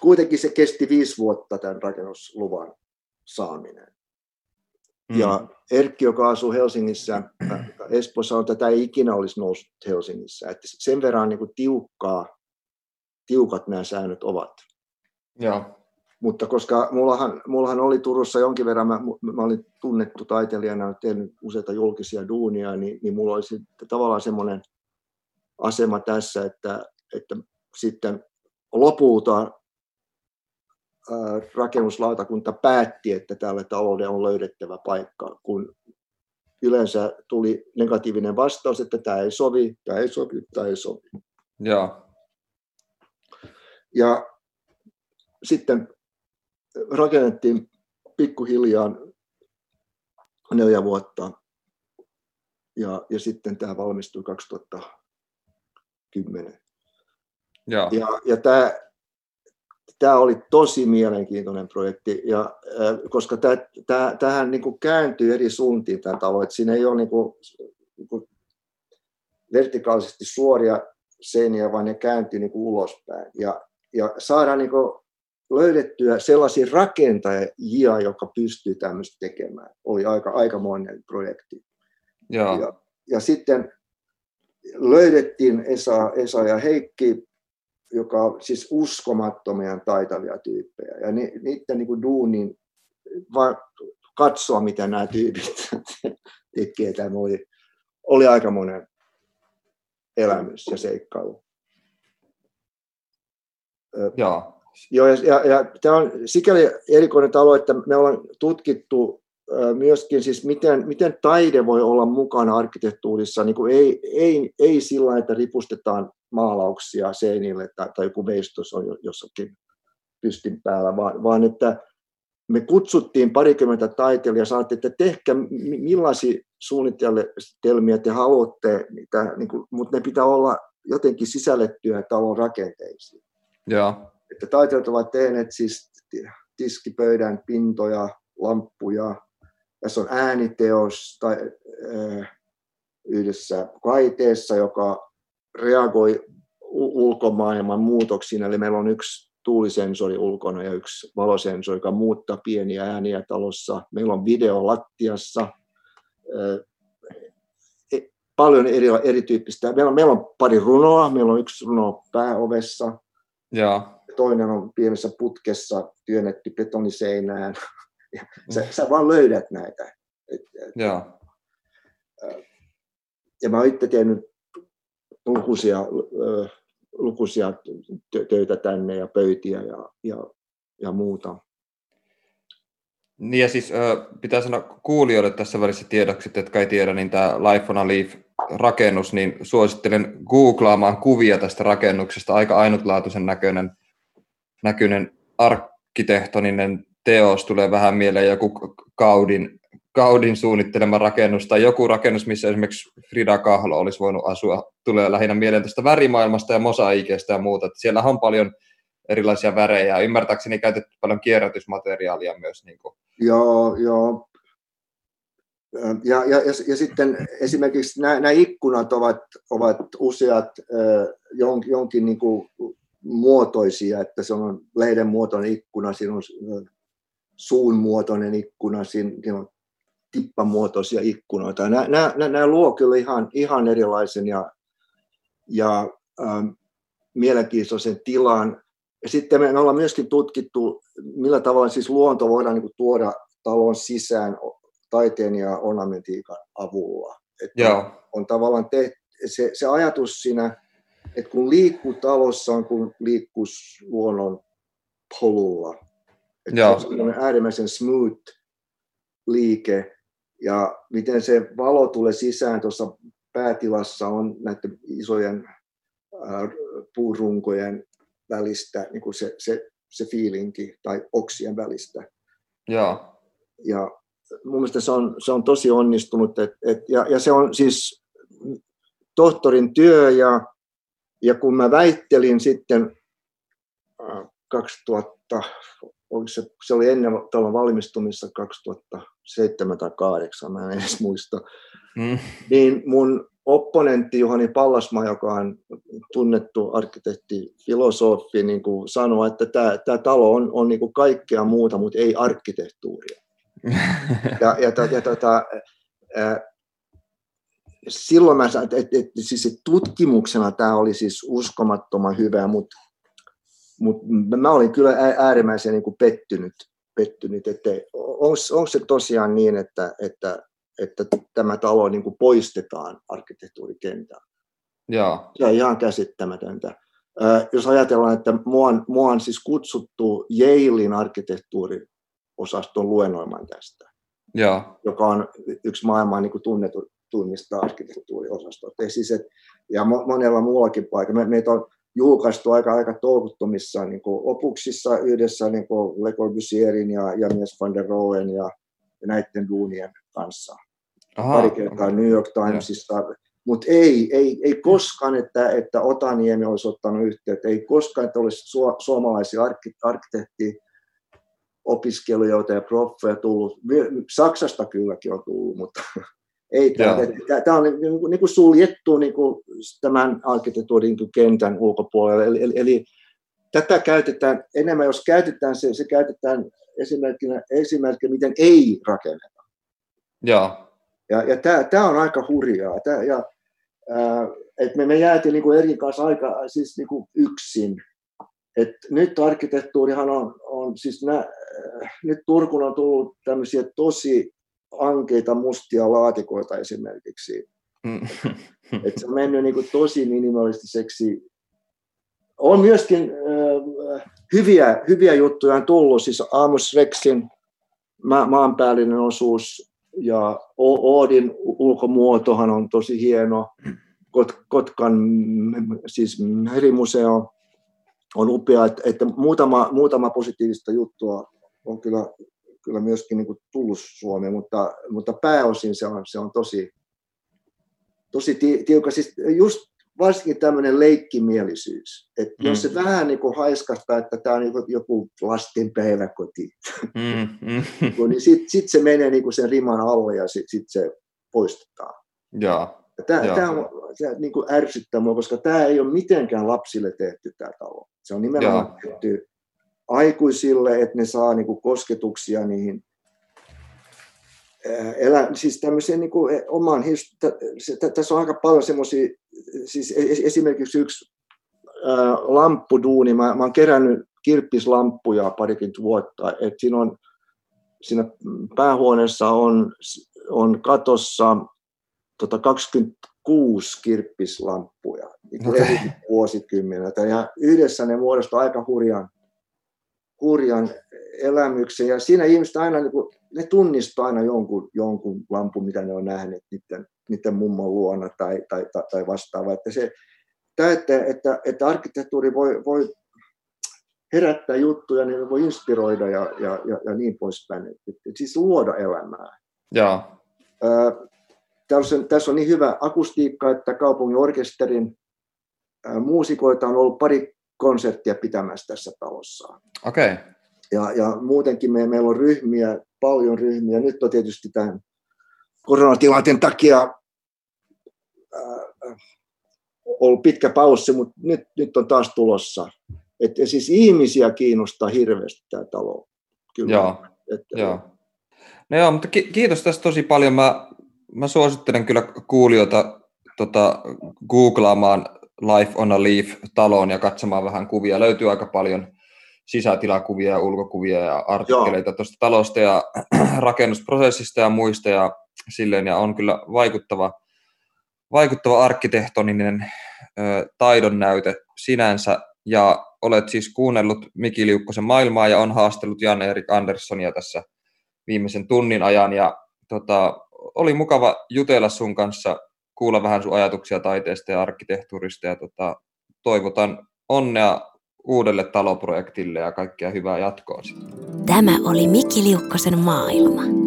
kuitenkin se kesti 5 vuotta tämän rakennusluvan saaminen. Mm. Ja Erkki, joka asuu Helsingissä, Espoossa sanoi, että tämä ei ikinä olisi noussut Helsingissä. Että sen verran niin kuin tiukat nämä säännöt ovat. Ja. Mutta koska mullahan oli Turussa jonkin verran, mä olin tunnettu taiteilijana, olen tehnyt useita julkisia duunia, niin mulla oli tavallaan semmoinen asema tässä, että sitten lopulta rakennuslautakunta päätti, että tälle talouden on löydettävä paikka, kun yleensä tuli negatiivinen vastaus, että tämä ei sovi. Joo. Ja sitten rakennettiin pikkuhiljaa 4 vuotta ja sitten tämä valmistui 2010. Joo. Ja tämä oli tosi mielenkiintoinen projekti, ja, koska tämähän niin kuin kääntyy eri suuntiin tämä talo, että siinä ei ole niin kuin vertikaalisesti suoria seiniä, vaan ne kääntyy niin kuin ulospäin. Ja saadaan niin kuin löydettyä sellaisia rakentajia, jotka pystyy tämmöistä tekemään. Oli aikamoinen projekti. Ja sitten löydettiin Esa ja Heikki, joka siis uskomattomia taitavia tyyppejä. Ja niiden niin kuin duunin, vaan katsoa, mitä nämä tyypit tekee. Tämä oli aikamoinen elämys ja seikkailu. Joo, ja tämä on sikäli erikoinen talo, että me ollaan tutkittu myöskin, siis miten taide voi olla mukana arkkitehtuurissa, niin kuin ei sillä tavalla, että ripustetaan maalauksia seinille tai joku veistos on jossakin pystin päällä, vaan että me kutsuttiin parikymmentä taiteilijaa ja sanottiin, että tehkää millaisia suunnitelmia te haluatte, niin kuin, mutta ne pitää olla jotenkin sisällettyä talon rakenteisiin. Joo. Että taiteilijat ovat tehneet siis tiskipöydän pintoja, lamppuja, tässä on ääniteos tai, yhdessä kaiteessa, joka reagoi ulkomaailman muutoksiin, eli meillä on yksi tuulisensori ulkona ja yksi valosensori, joka muuttaa pieniä ääniä talossa. Meillä on video lattiassa, paljon erityyppistä. Meillä on pari runoa, meillä on yksi runo pääovessa, toinen on pienessä putkessa työnnetty betoniseinään. Sä vaan löydät näitä. Ja mä oon itse tehnyt lukuisia töitä tänne ja pöytiä ja muuta. Niin ja siis pitää sanoa kuulijoille tässä välissä tiedoksi, että ei tiedä, niin tämä Life on a Leaf -rakennus, niin suosittelen googlaamaan kuvia tästä rakennuksesta. Aika ainutlaatuisen näköinen arkkitehtoninen teos, tulee vähän mieleen joku Gaudín suunnittelema rakennus tai joku rakennus, missä esimerkiksi Frida Kahlo olisi voinut asua, tulee lähinnä mieleen tästä värimaailmasta ja mosaikeista ja muuta. Että siellä on paljon erilaisia värejä. Ymmärtääkseni käytetty paljon kierrätysmateriaalia myös. Niin kuin. Joo. Ja sitten esimerkiksi nämä ikkunat ovat useat jonkin niin kuin muotoisia, että se on lehden muotoinen ikkuna, siinä on suun muotoinen ikkuna, siinä on tippamuotoisia ikkunoita. Nämä luo kyllä ihan erilaisen ja mielenkiintoisen tilan. Ja sitten me ollaan myöskin tutkittu, millä tavalla siis luonto voidaan niin kuin tuoda talon sisään taiteen ja ornamentiikan avulla. Että on tavallaan se ajatus siinä, että kun liikkuu talossa, on kun liikkuu luonnon polulla. Se on sellainen äärimmäisen smooth liike. Ja miten se valo tulee sisään tuossa päätilassa on näiden isojen puurunkojen välistä, niin kuin se fiilinki tai oksien välistä. Ja mun mielestä se on tosi onnistunut. Ja se on siis tohtorin työ. Ja kun mä väittelin sitten 2000, se oli ennen talon valmistumista 2007 tai 2008, mä en edes muista, niin mun opponentti Juhani Pallasmaa, joka on tunnettu arkkitehti, filosofi, niin kuin sanoi, että tämä talo on niin kuin kaikkea muuta, mutta ei arkkitehtuuria. Silloin mä sanoin, että siis tutkimuksena tämä oli siis uskomattoman hyvä, mutta mä olin kyllä äärimmäisen niin kuin pettynyt, että onko se tosiaan niin, että tämä talo niin kuin poistetaan arkkitehtuurikentältä. Se on ihan käsittämätöntä. Jos ajatellaan, että mua on siis kutsuttu Yalen arkkitehtuuriosaston luennoimaan tästä, joka on yksi maailman niin kuin tunnistaa arkkitehtuuriosastot. Ja monella muullakin paikalla. Meitä on julkaistu aika tolkuttomissa niin opuksissa yhdessä niin Le Corbusierin ja Mies van der Rohen ja näiden duunien kanssa. Pari kertaa New York Timesista. Mutta ei koskaan, että Otaniemi olisi ottanut yhteyttä. Ei koskaan, että olisi suomalaisia arkkitehtiä, opiskelijoita ja proffeja tullut. Saksasta kylläkin on tullut, mutta tämä on niin kuin suljettu niin kuin tämän arkkitehtuurin kentän ulkopuolelle. Eli tätä käytetään enemmän, jos käytetään se käytetään esimerkkinä, miten ei rakenneta. Ja tämä on aika hurjaa. Me jäätiin niin kuin Erkin kanssa aika siis niin kuin yksin. Et nyt arkkitehtuurihan on siis nyt Turkuun on tullut tämmöisiä tosi ankeita mustia laatikoita esimerkiksi. Se on mennyt niin kuin tosi minimalistiseksi. On myöskin hyviä juttuja on tullut, siis Aamu Sveksin maanpäällinen osuus ja Oodin ulkomuotohan on tosi hieno. Kotkan siis herimuseo on upea, että muutama positiivista juttua on kyllä myöskin niin kuin tullut Suomeen, mutta pääosin se on tosi tiukka. Siis just varsinkin tämmöinen leikkimielisyys, että jos se vähän niin kuin haiskahtaa, että tämä on joku lasten päiväkoti, niin sitten se menee niin kuin sen riman alle ja sitten se poistetaan. Tämä niin kuin ärsyttää minua, koska tämä ei ole mitenkään lapsille tehty tämä talo. Se on nimenomaan tehty aikuisille, että ne saa niin kuin kosketuksia niihin, siis tämmöiseen niin kuin omaan tässä on aika paljon semmoisia, siis esimerkiksi yksi lamppuduuni, mä oon kerännyt kirppislamppuja parikymmentä vuotta, että siinä päähuoneessa on katossa 26 kirppislamppuja eri vuosikymmeneltä, ja yhdessä ne muodostaa aika hurjan elämyksen, ja siinä ihmiset aina, niin kuin, ne tunnistaa aina jonkun lampun, mitä ne on nähnyt niiden mummon luona tai vastaava. Että että arkkitehtuuri voi herättää juttuja, niin ne voi inspiroida ja niin poispäin. Siis luoda elämää. Jaa. Tässä on niin hyvä akustiikka, että kaupungin orkesterin muusikoita on ollut pari konserttia pitämässä tässä talossa. Okei. Okay. Ja muutenkin meillä on ryhmiä, paljon ryhmiä. Nyt on tietysti tämän koronatilanteen takia ollut pitkä paussi, mutta nyt on taas tulossa. Et, siis ihmisiä kiinnostaa hirveästi tämä talo. Kyllä. Joo. No joo, mutta kiitos tästä tosi paljon. Mä suosittelen kyllä kuulijoita googlaamaan Life on a Leaf -taloon ja katsomaan vähän kuvia. Löytyy aika paljon sisätilakuvia ja ulkokuvia ja artikkeleita tuosta talosta ja rakennusprosessista ja muista ja silleen. Ja on kyllä vaikuttava arkkitehtoninen taidonnäyte sinänsä. Ja olet siis kuunnellut Miki Liukkosen maailmaa ja on haastellut Jan-Erik Anderssonia tässä viimeisen tunnin ajan. Ja oli mukava jutella sun kanssa, kuulla vähän sun ajatuksia taiteesta ja arkkitehtuurista. Ja toivotan onnea uudelle taloprojektille ja kaikkea hyvää jatkoa. Tämä oli Miki Liukkosen maailma.